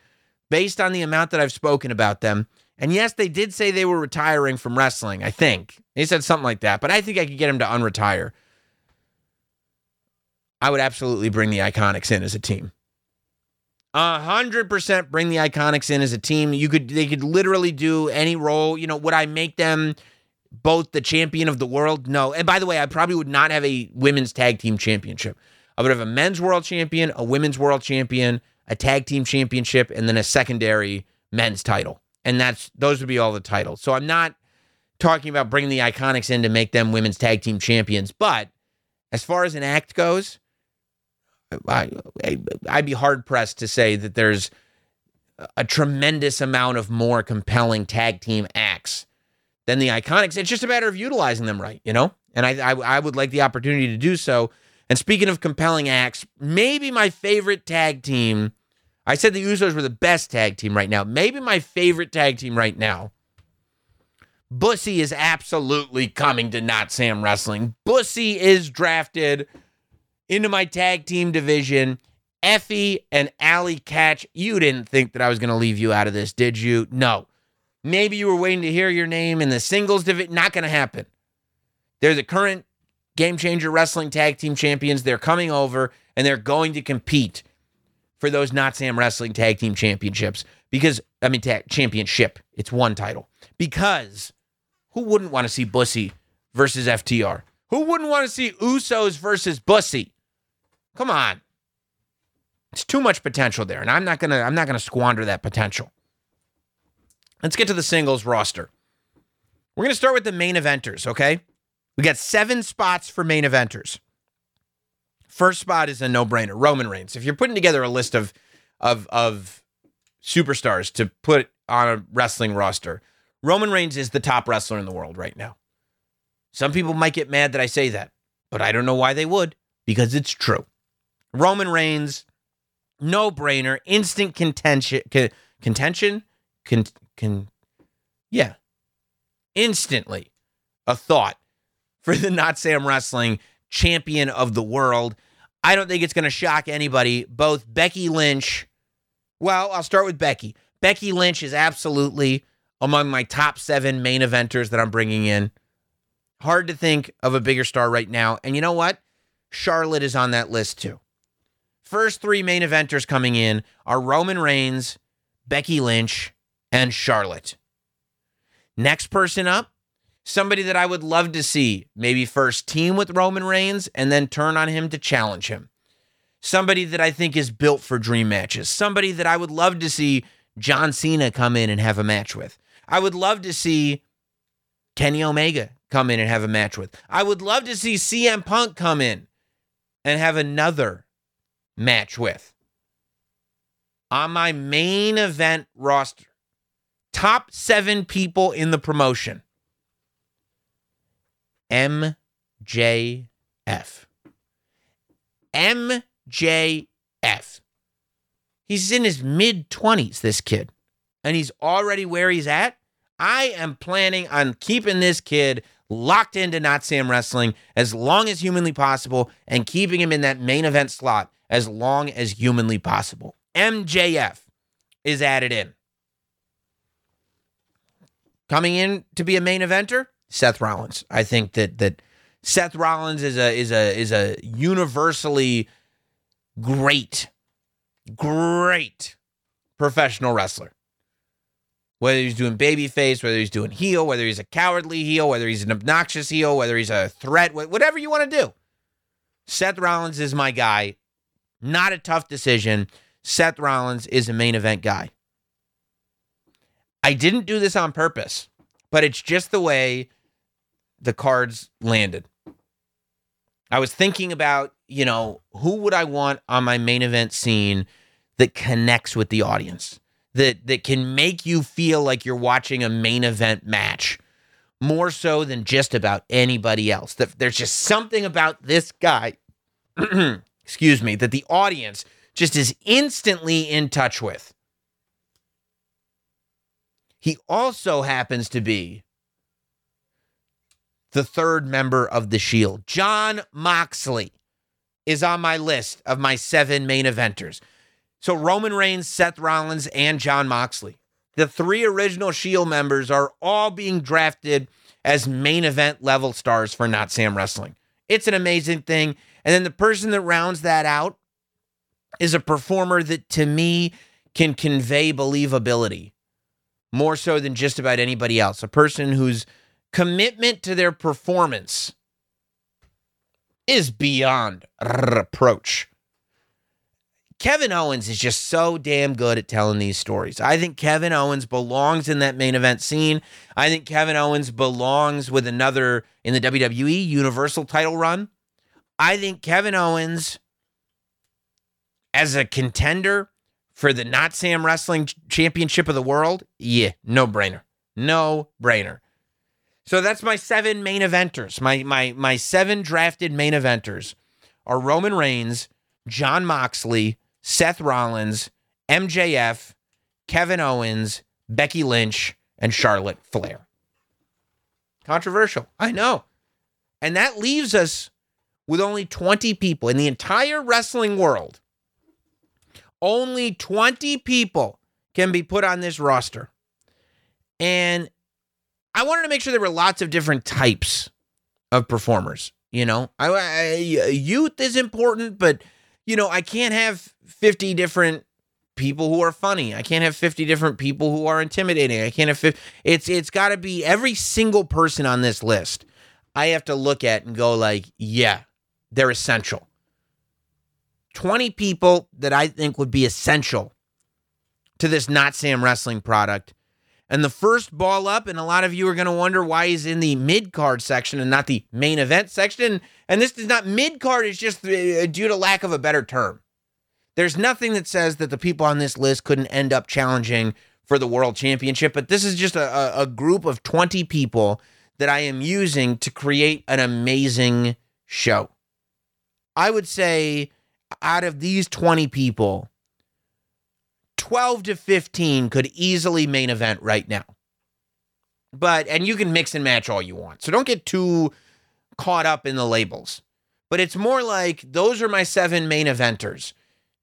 based on the amount that I've spoken about them. And yes, they did say they were retiring from wrestling, I think. They said something like that, but I think I could get them to unretire. I would absolutely bring the Iconics in as a team. A hundred percent bring the Iconics in as a team. You could, they could literally do any role. You know, would I make them both the champion of the world? No. And by the way, I probably would not have a women's tag team championship. I would have a men's world champion, a women's world champion, a tag team championship, and then a secondary men's title. And that's, those would be all the titles. So I'm not talking about bringing the Iconics in to make them women's tag team champions. But as far as an act goes, I, I, I'd be hard-pressed to say that there's a tremendous amount of more compelling tag team acts than the Iconics. It's just a matter of utilizing them right, you know? And I, I, I would like the opportunity to do so. And speaking of compelling acts, maybe my favorite tag team, I said the Usos were the best tag team right now. Maybe my favorite tag team right now, Bussy is absolutely coming to Not Sam Wrestling. Bussy is drafted into my tag team division. Effie and Allie Catch, you didn't think that I was going to leave you out of this, did you? No. Maybe you were waiting to hear your name in the singles division. Not going to happen. They're the current Game Changer Wrestling Tag Team Champions. They're coming over, and they're going to compete for those Not Sam Wrestling Tag Team Championships. Because, I mean, ta- championship. It's one title. Because who wouldn't want to see Bussy versus F T R? Who wouldn't want to see Usos versus Bussy? Come on. It's too much potential there, and I'm not gonna, I'm not gonna squander that potential. Let's get to the singles roster. We're gonna start with the main eventers, okay? We got seven spots for main eventers. First spot is a no-brainer, Roman Reigns. If you're putting together a list of of of superstars to put on a wrestling roster, Roman Reigns is the top wrestler in the world right now. Some people might get mad that I say that, but I don't know why they would, because it's true. Roman Reigns, no-brainer, instant contention, con- contention, con- con- yeah, instantly a thought for the Not Sam Wrestling champion of the world. I don't think it's going to shock anybody. Both Becky Lynch, well, I'll start with Becky. Becky Lynch is absolutely among my top seven main eventers that I'm bringing in. Hard to think of a bigger star right now. And you know what? Charlotte is on that list too. First three main eventers coming in are Roman Reigns, Becky Lynch, and Charlotte. Next person up, somebody that I would love to see maybe first team with Roman Reigns and then turn on him to challenge him. Somebody that I think is built for dream matches. Somebody that I would love to see John Cena come in and have a match with. I would love to see Kenny Omega come in and have a match with. I would love to see C M Punk come in and have another match with. On my main event roster, top seven people in the promotion, M J F. M J F. He's in his mid-twenties, this kid, and he's already where he's at. I am planning on keeping this kid locked into Not Sam Wrestling as long as humanly possible and keeping him in that main event slot as long as humanly possible. M J F is added in. Coming in to be a main eventer, Seth Rollins. I think that that Seth Rollins is a is a is a universally great, great professional wrestler. whether he's doing babyface, whether he's doing heel, whether he's a cowardly heel, whether he's an obnoxious heel, whether he's a threat, whatever you want to do. Seth Rollins is my guy. Not a tough decision. Seth Rollins is a main event guy. I didn't do this on purpose, but it's just the way the cards landed. I was thinking about, you know, who would I want on my main event scene that connects with the audience, that that can make you feel like you're watching a main event match more so than just about anybody else. That there's just something about this guy, excuse me, that the audience just is instantly in touch with. He also happens to be the third member of the Shield. John Moxley is on my list of my seven main eventers. So Roman Reigns, Seth Rollins, and John Moxley. The three original Shield members are all being drafted as main event level stars for Not Sam Wrestling. It's an amazing thing. And then the person that rounds that out is a performer that to me can convey believability more so than just about anybody else. A person whose commitment to their performance is beyond reproach. Kevin Owens is just so damn good at telling these stories. I think Kevin Owens belongs in that main event scene. I think Kevin Owens belongs with another in the W W E Universal title run. I think Kevin Owens, as a contender for the Not Sam Wrestling Championship of the World, yeah, no brainer. No brainer. So that's my seven main eventers. My, my, my seven drafted main eventers are Roman Reigns, John Moxley, Seth Rollins, M J F, Kevin Owens, Becky Lynch, and Charlotte Flair. Controversial, I know. And that leaves us with only twenty people in the entire wrestling world. Only twenty people can be put on this roster. And I wanted to make sure there were lots of different types of performers. You know, I, I, youth is important, but, you know, I can't have fifty different people who are funny. I can't have fifty different people who are intimidating. I can't have fifty. It's it's got to be every single person on this list. I have to look at and go like, yeah, they're essential. twenty people that I think would be essential to this Not Sam Wrestling product. And the first ball up, and a lot of you are going to wonder why he's in the mid-card section and not the main event section. And this is not mid-card, it's just due to lack of a better term. There's nothing that says that the people on this list couldn't end up challenging for the world championship, but this is just a, a group of twenty people that I am using to create an amazing show. I would say out of these twenty people, twelve to fifteen could easily main event right now. But, and you can mix and match all you want. So don't get too caught up in the labels. But it's more like, those are my seven main eventers.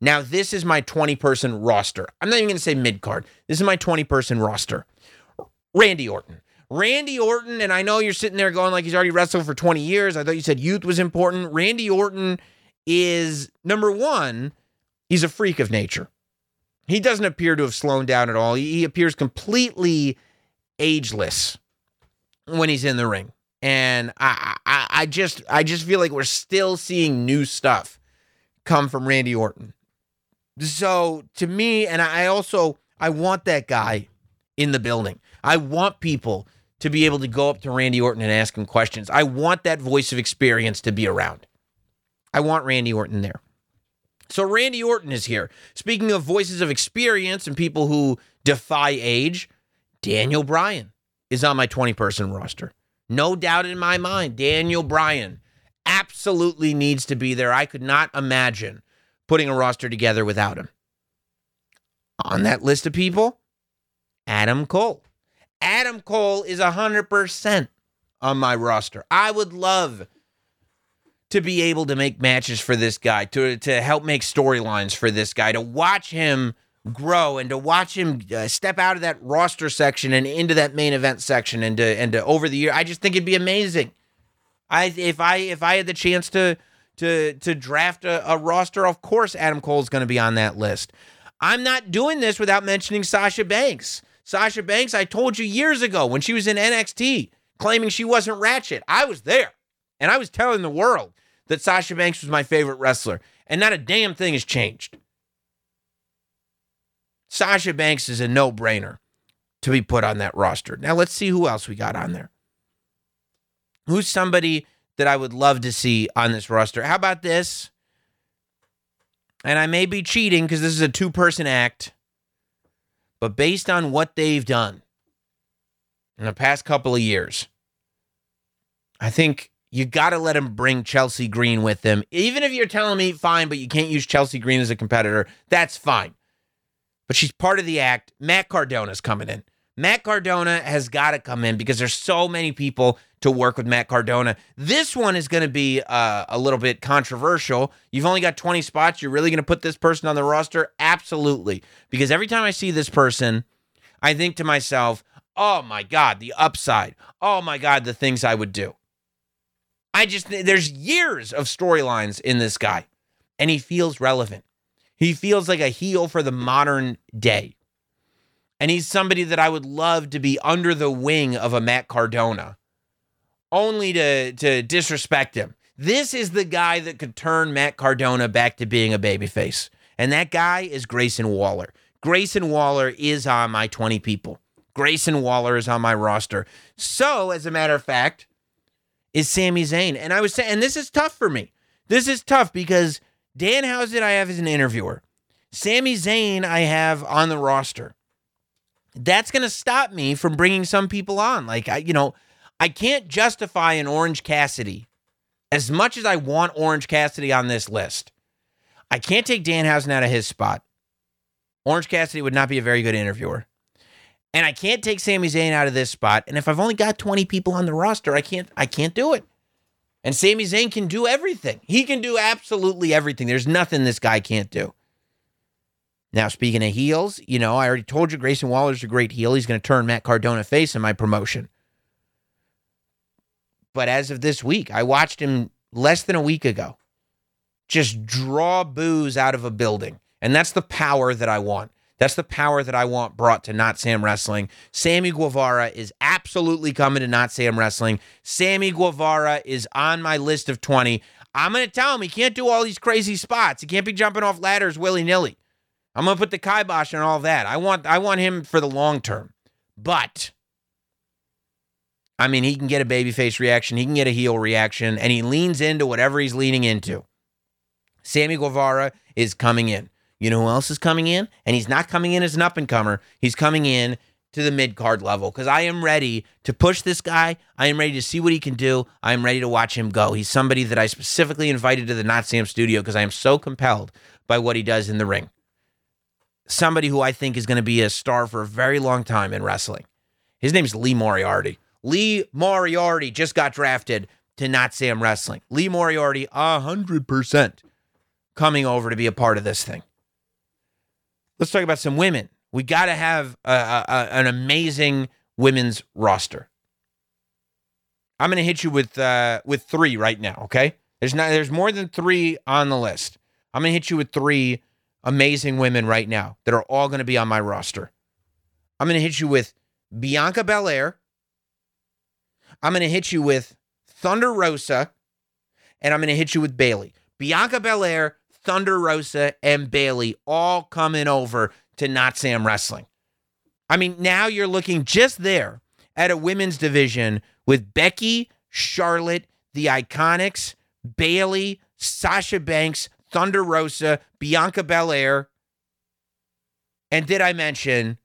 Now this is my twenty-person roster. I'm not even going to say mid-card. This is my twenty-person roster. Randy Orton. Randy Orton, and I know you're sitting there going like he's already wrestled for twenty years. I thought you said youth was important. Randy Orton is, number one, he's a freak of nature. He doesn't appear to have slowed down at all. He appears completely ageless when he's in the ring. And I, I, I just I just feel like we're still seeing new stuff come from Randy Orton. So to me, and I also, I want that guy in the building. I want people to be able to go up to Randy Orton and ask him questions. I want that voice of experience to be around. I want Randy Orton there. So Randy Orton is here. Speaking of voices of experience and people who defy age, Daniel Bryan is on my twenty-person roster. No doubt in my mind, Daniel Bryan absolutely needs to be there. I could not imagine putting a roster together without him. On that list of people, Adam Cole. Adam Cole is one hundred percent on my roster. I would love to be able to make matches for this guy, to to help make storylines for this guy, to watch him grow and to watch him uh, step out of that roster section and into that main event section and to, and to over the year. I just think it'd be amazing. I if I if I had the chance to to to draft a, a roster, of course Adam Cole's going to be on that list. I'm not doing this without mentioning Sasha Banks. Sasha Banks, I told you years ago when she was in N X T claiming she wasn't ratchet, I was there. And I was telling the world that Sasha Banks was my favorite wrestler. And not a damn thing has changed. Sasha Banks is a no-brainer to be put on that roster. Now let's see who else we got on there. Who's somebody that I would love to see on this roster? How about this? And I may be cheating because this is a two-person act. But based on what they've done in the past couple of years, I think you got to let them bring Chelsea Green with them. Even if you're telling me, fine, but you can't use Chelsea Green as a competitor, that's fine. But she's part of the act. Matt Cardona's coming in. Matt Cardona has got to come in because there's so many people to work with Matt Cardona. This one is going to be uh, a little bit controversial. You've only got twenty spots. You're really going to put this person on the roster? Absolutely. Because every time I see this person, I think to myself, oh my God, the upside. Oh my God, the things I would do. I just, there's years of storylines in this guy, and he feels relevant. He feels like a heel for the modern day. And he's somebody that I would love to be under the wing of a Matt Cardona, only to, to disrespect him. This is the guy that could turn Matt Cardona back to being a babyface. And that guy is Grayson Waller. Grayson Waller is on my twenty people. Grayson Waller is on my roster. So, as a matter of fact, is Sami Zayn. And I was saying, and this is tough for me. This is tough because Danhausen I have as an interviewer. Sami Zayn I have on the roster. That's going to stop me from bringing some people on. Like, I, you know, I can't justify an Orange Cassidy as much as I want Orange Cassidy on this list. I can't take Danhausen out of his spot. Orange Cassidy would not be a very good interviewer. And I can't take Sami Zayn out of this spot. And if I've only got twenty people on the roster, I can't, I can't do it. And Sami Zayn can do everything. He can do absolutely everything. There's nothing this guy can't do. Now, speaking of heels, you know, I already told you Grayson Waller's a great heel. He's going to turn Matt Cardona face in my promotion. But as of this week, I watched him less than a week ago just draw boos out of a building. And that's the power that I want. That's the power that I want brought to Not Sam Wrestling. Sammy Guevara is absolutely coming to Not Sam Wrestling. Sammy Guevara is on my list of twenty. I'm going to tell him he can't do all these crazy spots. He can't be jumping off ladders willy-nilly. I'm going to put the kibosh on all that. I want I want him for the long term. But, I mean, he can get a babyface reaction. He can get a heel reaction. And he leans into whatever he's leaning into. Sammy Guevara is coming in. You know who else is coming in? And he's not coming in as an up-and-comer. He's coming in to the mid-card level. Because I am ready to push this guy. I am ready to see what he can do. I am ready to watch him go. He's somebody that I specifically invited to the Not Sam studio because I am so compelled by what he does in the ring. Somebody who I think is going to be a star for a very long time in wrestling. His name's Lee Moriarty. Lee Moriarty just got drafted to Not Sam Wrestling. Lee Moriarty, one hundred percent coming over to be a part of this thing. Let's talk about some women. We got to have a, a, an amazing women's roster. I'm going to hit you with uh, with three right now, okay? There's not, there's more than three on the list. I'm going to hit you with three amazing women right now that are all going to be on my roster. I'm going to hit you with Bianca Belair. I'm going to hit you with Thunder Rosa. And I'm going to hit you with Bayley. Bianca Belair, Thunder Rosa, and Bayley all coming over to Not Sam Wrestling. I mean, now you're looking just there at a women's division with Becky, Charlotte, the Iconics, Bayley, Sasha Banks, Thunder Rosa, Bianca Belair, and did I mention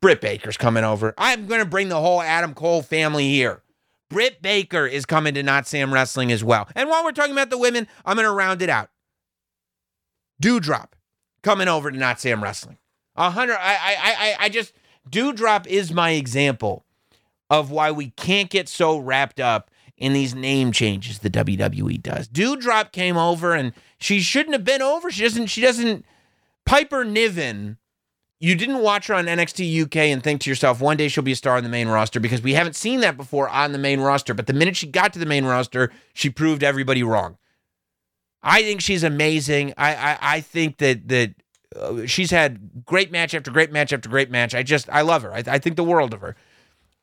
Britt Baker's coming over? I'm going to bring the whole Adam Cole family here. Britt Baker is coming to Not Sam Wrestling as well. And while we're talking about the women, I'm going to round it out. Doudrop coming over to Not Sam Wrestling. A hundred. I, I, I, I just Doudrop is my example of why we can't get so wrapped up in these name changes the W W E does. Doudrop came over, and she shouldn't have been over. She doesn't, she doesn't, Piper Niven, you didn't watch her on N X T U K and think to yourself, one day she'll be a star on the main roster, because we haven't seen that before on the main roster. But the minute she got to the main roster, she proved everybody wrong. I think she's amazing. I I, I think that, that Uh, she's had great match after great match after great match. I just, I love her. I, I think the world of her.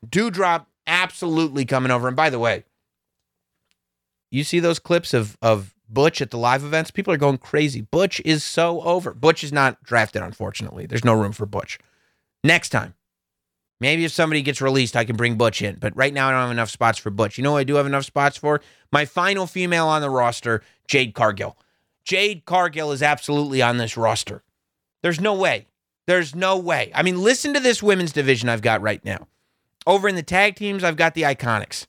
Doudrop absolutely coming over. And by the way, you see those clips of, of Butch at the live events? People are going crazy. Butch is so over. Butch is not drafted, unfortunately. There's no room for Butch. Next time. Maybe if somebody gets released, I can bring Butch in. But right now, I don't have enough spots for Butch. You know what I do have enough spots for? My final female on the roster, Jade Cargill. Jade Cargill is absolutely on this roster. There's no way. There's no way. I mean, listen to this women's division I've got right now. Over in the tag teams, I've got the Iconics.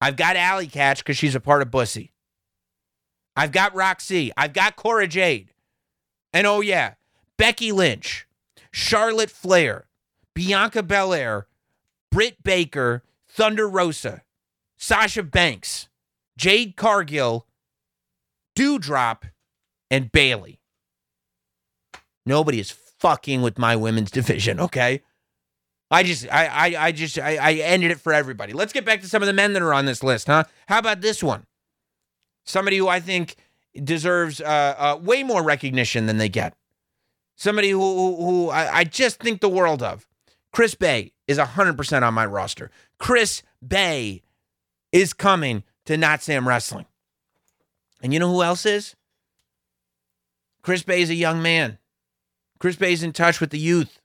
I've got Alley Catch because she's a part of Bussy. I've got Roxy. I've got Cora Jade. And oh yeah, Becky Lynch, Charlotte Flair, Bianca Belair, Britt Baker, Thunder Rosa, Sasha Banks, Jade Cargill, Doudrop, and Bayley. Nobody is fucking with my women's division, okay? I just, I, I, I just, I, I ended it for everybody. Let's get back to some of the men that are on this list, huh? How about this one? Somebody who I think deserves uh, uh, way more recognition than they get. Somebody who, who, who I, I just think the world of. Chris Bay is one hundred percent on my roster. Chris Bay is coming to Not Sam Wrestling. And you know who else is? Chris Bay is a young man. Chris Bay is in touch with the youth.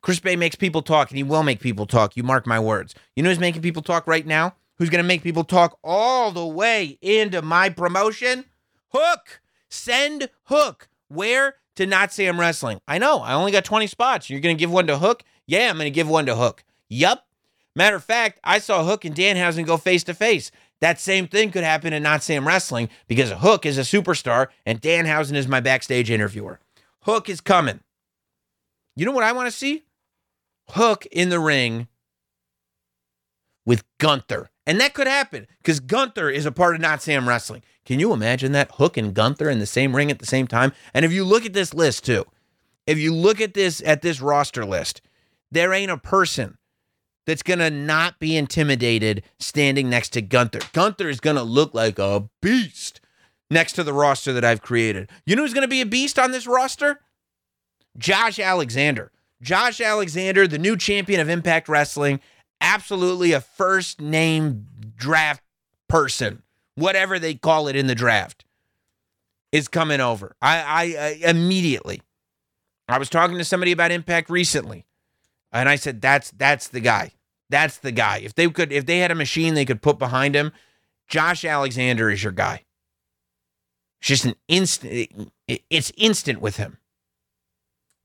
Chris Bay makes people talk, and he will make people talk. You mark my words. You know who's making people talk right now? Who's going to make people talk all the way into my promotion? Hook. Send Hook. Where? To Not Sam Wrestling. I know. I only got twenty spots. You're going to give one to Hook? Yeah, I'm going to give one to Hook. Yup. Matter of fact, I saw Hook and Danhausen go face-to-face. That same thing could happen in Not Sam Wrestling because Hook is a superstar and Danhausen is my backstage interviewer. Hook is coming. You know what I want to see? Hook in the ring with Gunther. And that could happen because Gunther is a part of Not Sam Wrestling. Can you imagine that? Hook and Gunther in the same ring at the same time? And if you look at this list too, if you look at this at this roster list, there ain't a person that's going to not be intimidated standing next to Gunther. Gunther is going to look like a beast next to the roster that I've created. You know who's going to be a beast on this roster? Josh Alexander. Josh Alexander, the new champion of Impact Wrestling, absolutely a first name draft person, whatever they call it in the draft, is coming over. I, I, I immediately, I was talking to somebody about Impact recently, and I said, that's, that's the guy. That's the guy. If they could, if they had a machine they could put behind him, Josh Alexander is your guy. It's just an instant, it's instant with him.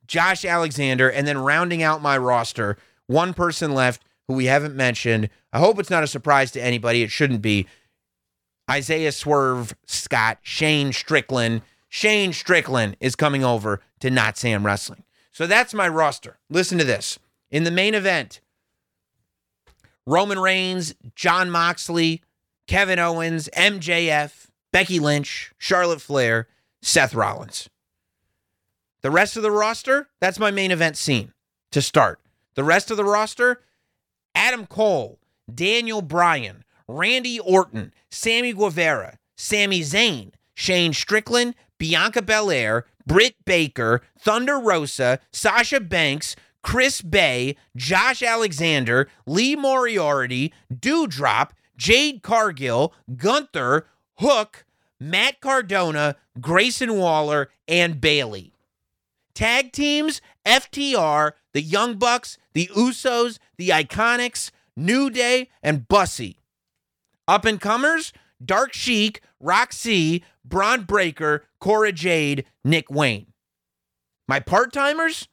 Josh Alexander, and then rounding out my roster, one person left who we haven't mentioned. I hope it's not a surprise to anybody. It shouldn't be. Isaiah Swerve Scott, Shane Strickland. Shane Strickland is coming over to Not Sam Wrestling. So that's my roster. Listen to this. In the main event, Roman Reigns, John Moxley, Kevin Owens, M J F, Becky Lynch, Charlotte Flair, Seth Rollins. The rest of the roster, that's my main event scene to start. The rest of the roster, Adam Cole, Daniel Bryan, Randy Orton, Sammy Guevara, Sami Zayn, Shane Strickland, Bianca Belair, Britt Baker, Thunder Rosa, Sasha Banks, Chris Bay, Josh Alexander, Lee Moriarty, Doudrop, Jade Cargill, Gunther, Hook, Matt Cardona, Grayson Waller, and Bayley. Tag teams, F T R, the Young Bucks, the Usos, the Iconics, New Day, and Bussy. Up-and-comers, Dark Sheik, Roxy, Braun Breaker, Cora Jade, Nick Wayne. My part-timers,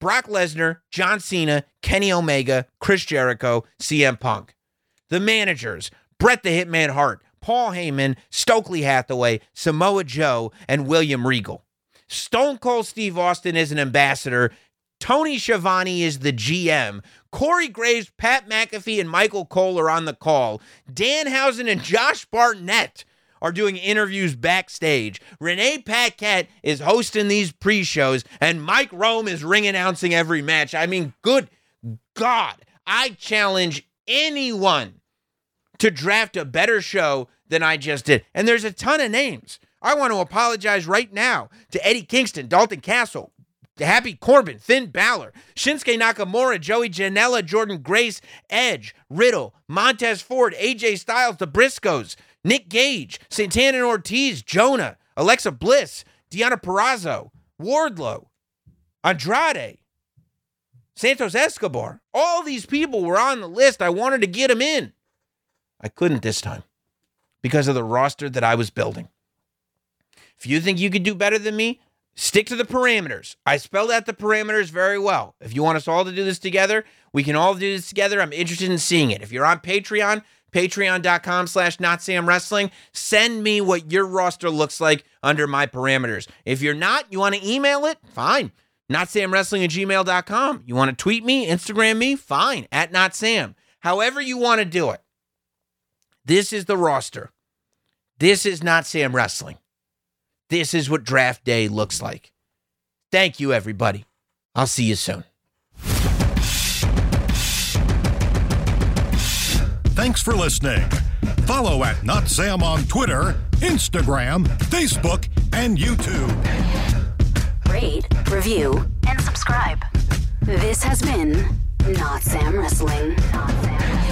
Brock Lesnar, John Cena, Kenny Omega, Chris Jericho, C M Punk. The managers, Bret the Hitman Hart, Paul Heyman, Stokely Hathaway, Samoa Joe, and William Regal. Stone Cold Steve Austin is an ambassador. Tony Schiavone is the G M. Corey Graves, Pat McAfee, and Michael Cole are on the call. Danhausen and Josh Barnett are doing interviews backstage. Renee Paquette is hosting these pre-shows, and Mike Rome is ring-announcing every match. I mean, good God. I challenge anyone to draft a better show than I just did. And there's a ton of names. I want to apologize right now to Eddie Kingston, Dalton Castle, Happy Corbin, Finn Balor, Shinsuke Nakamura, Joey Janela, Jordan Grace, Edge, Riddle, Montez Ford, A J Styles, The Briscoes, Nick Gage, Santana and Ortiz, Jonah, Alexa Bliss, Deonna Purrazzo, Wardlow, Andrade, Santos Escobar. All these people were on the list. I wanted to get them in. I couldn't this time because of the roster that I was building. If you think you could do better than me, stick to the parameters. I spelled out the parameters very well. If you want us all to do this together, we can all do this together. I'm interested in seeing it. If you're on Patreon, patreon.com slash NotSamWrestling, send me what your roster looks like under my parameters. If you're not, you want to email it? Fine. NotSamWrestling at gmail dot com. You want to tweet me, Instagram me? Fine. At NotSam. However you want to do it. This is the roster. This is Not Sam Wrestling. This is what draft day looks like. Thank you, everybody. I'll see you soon. Thanks for listening. Follow at Not Sam on Twitter, Instagram, Facebook, and YouTube. Rate, review, and subscribe. This has been Not Sam Wrestling. Not Sam Wrestling.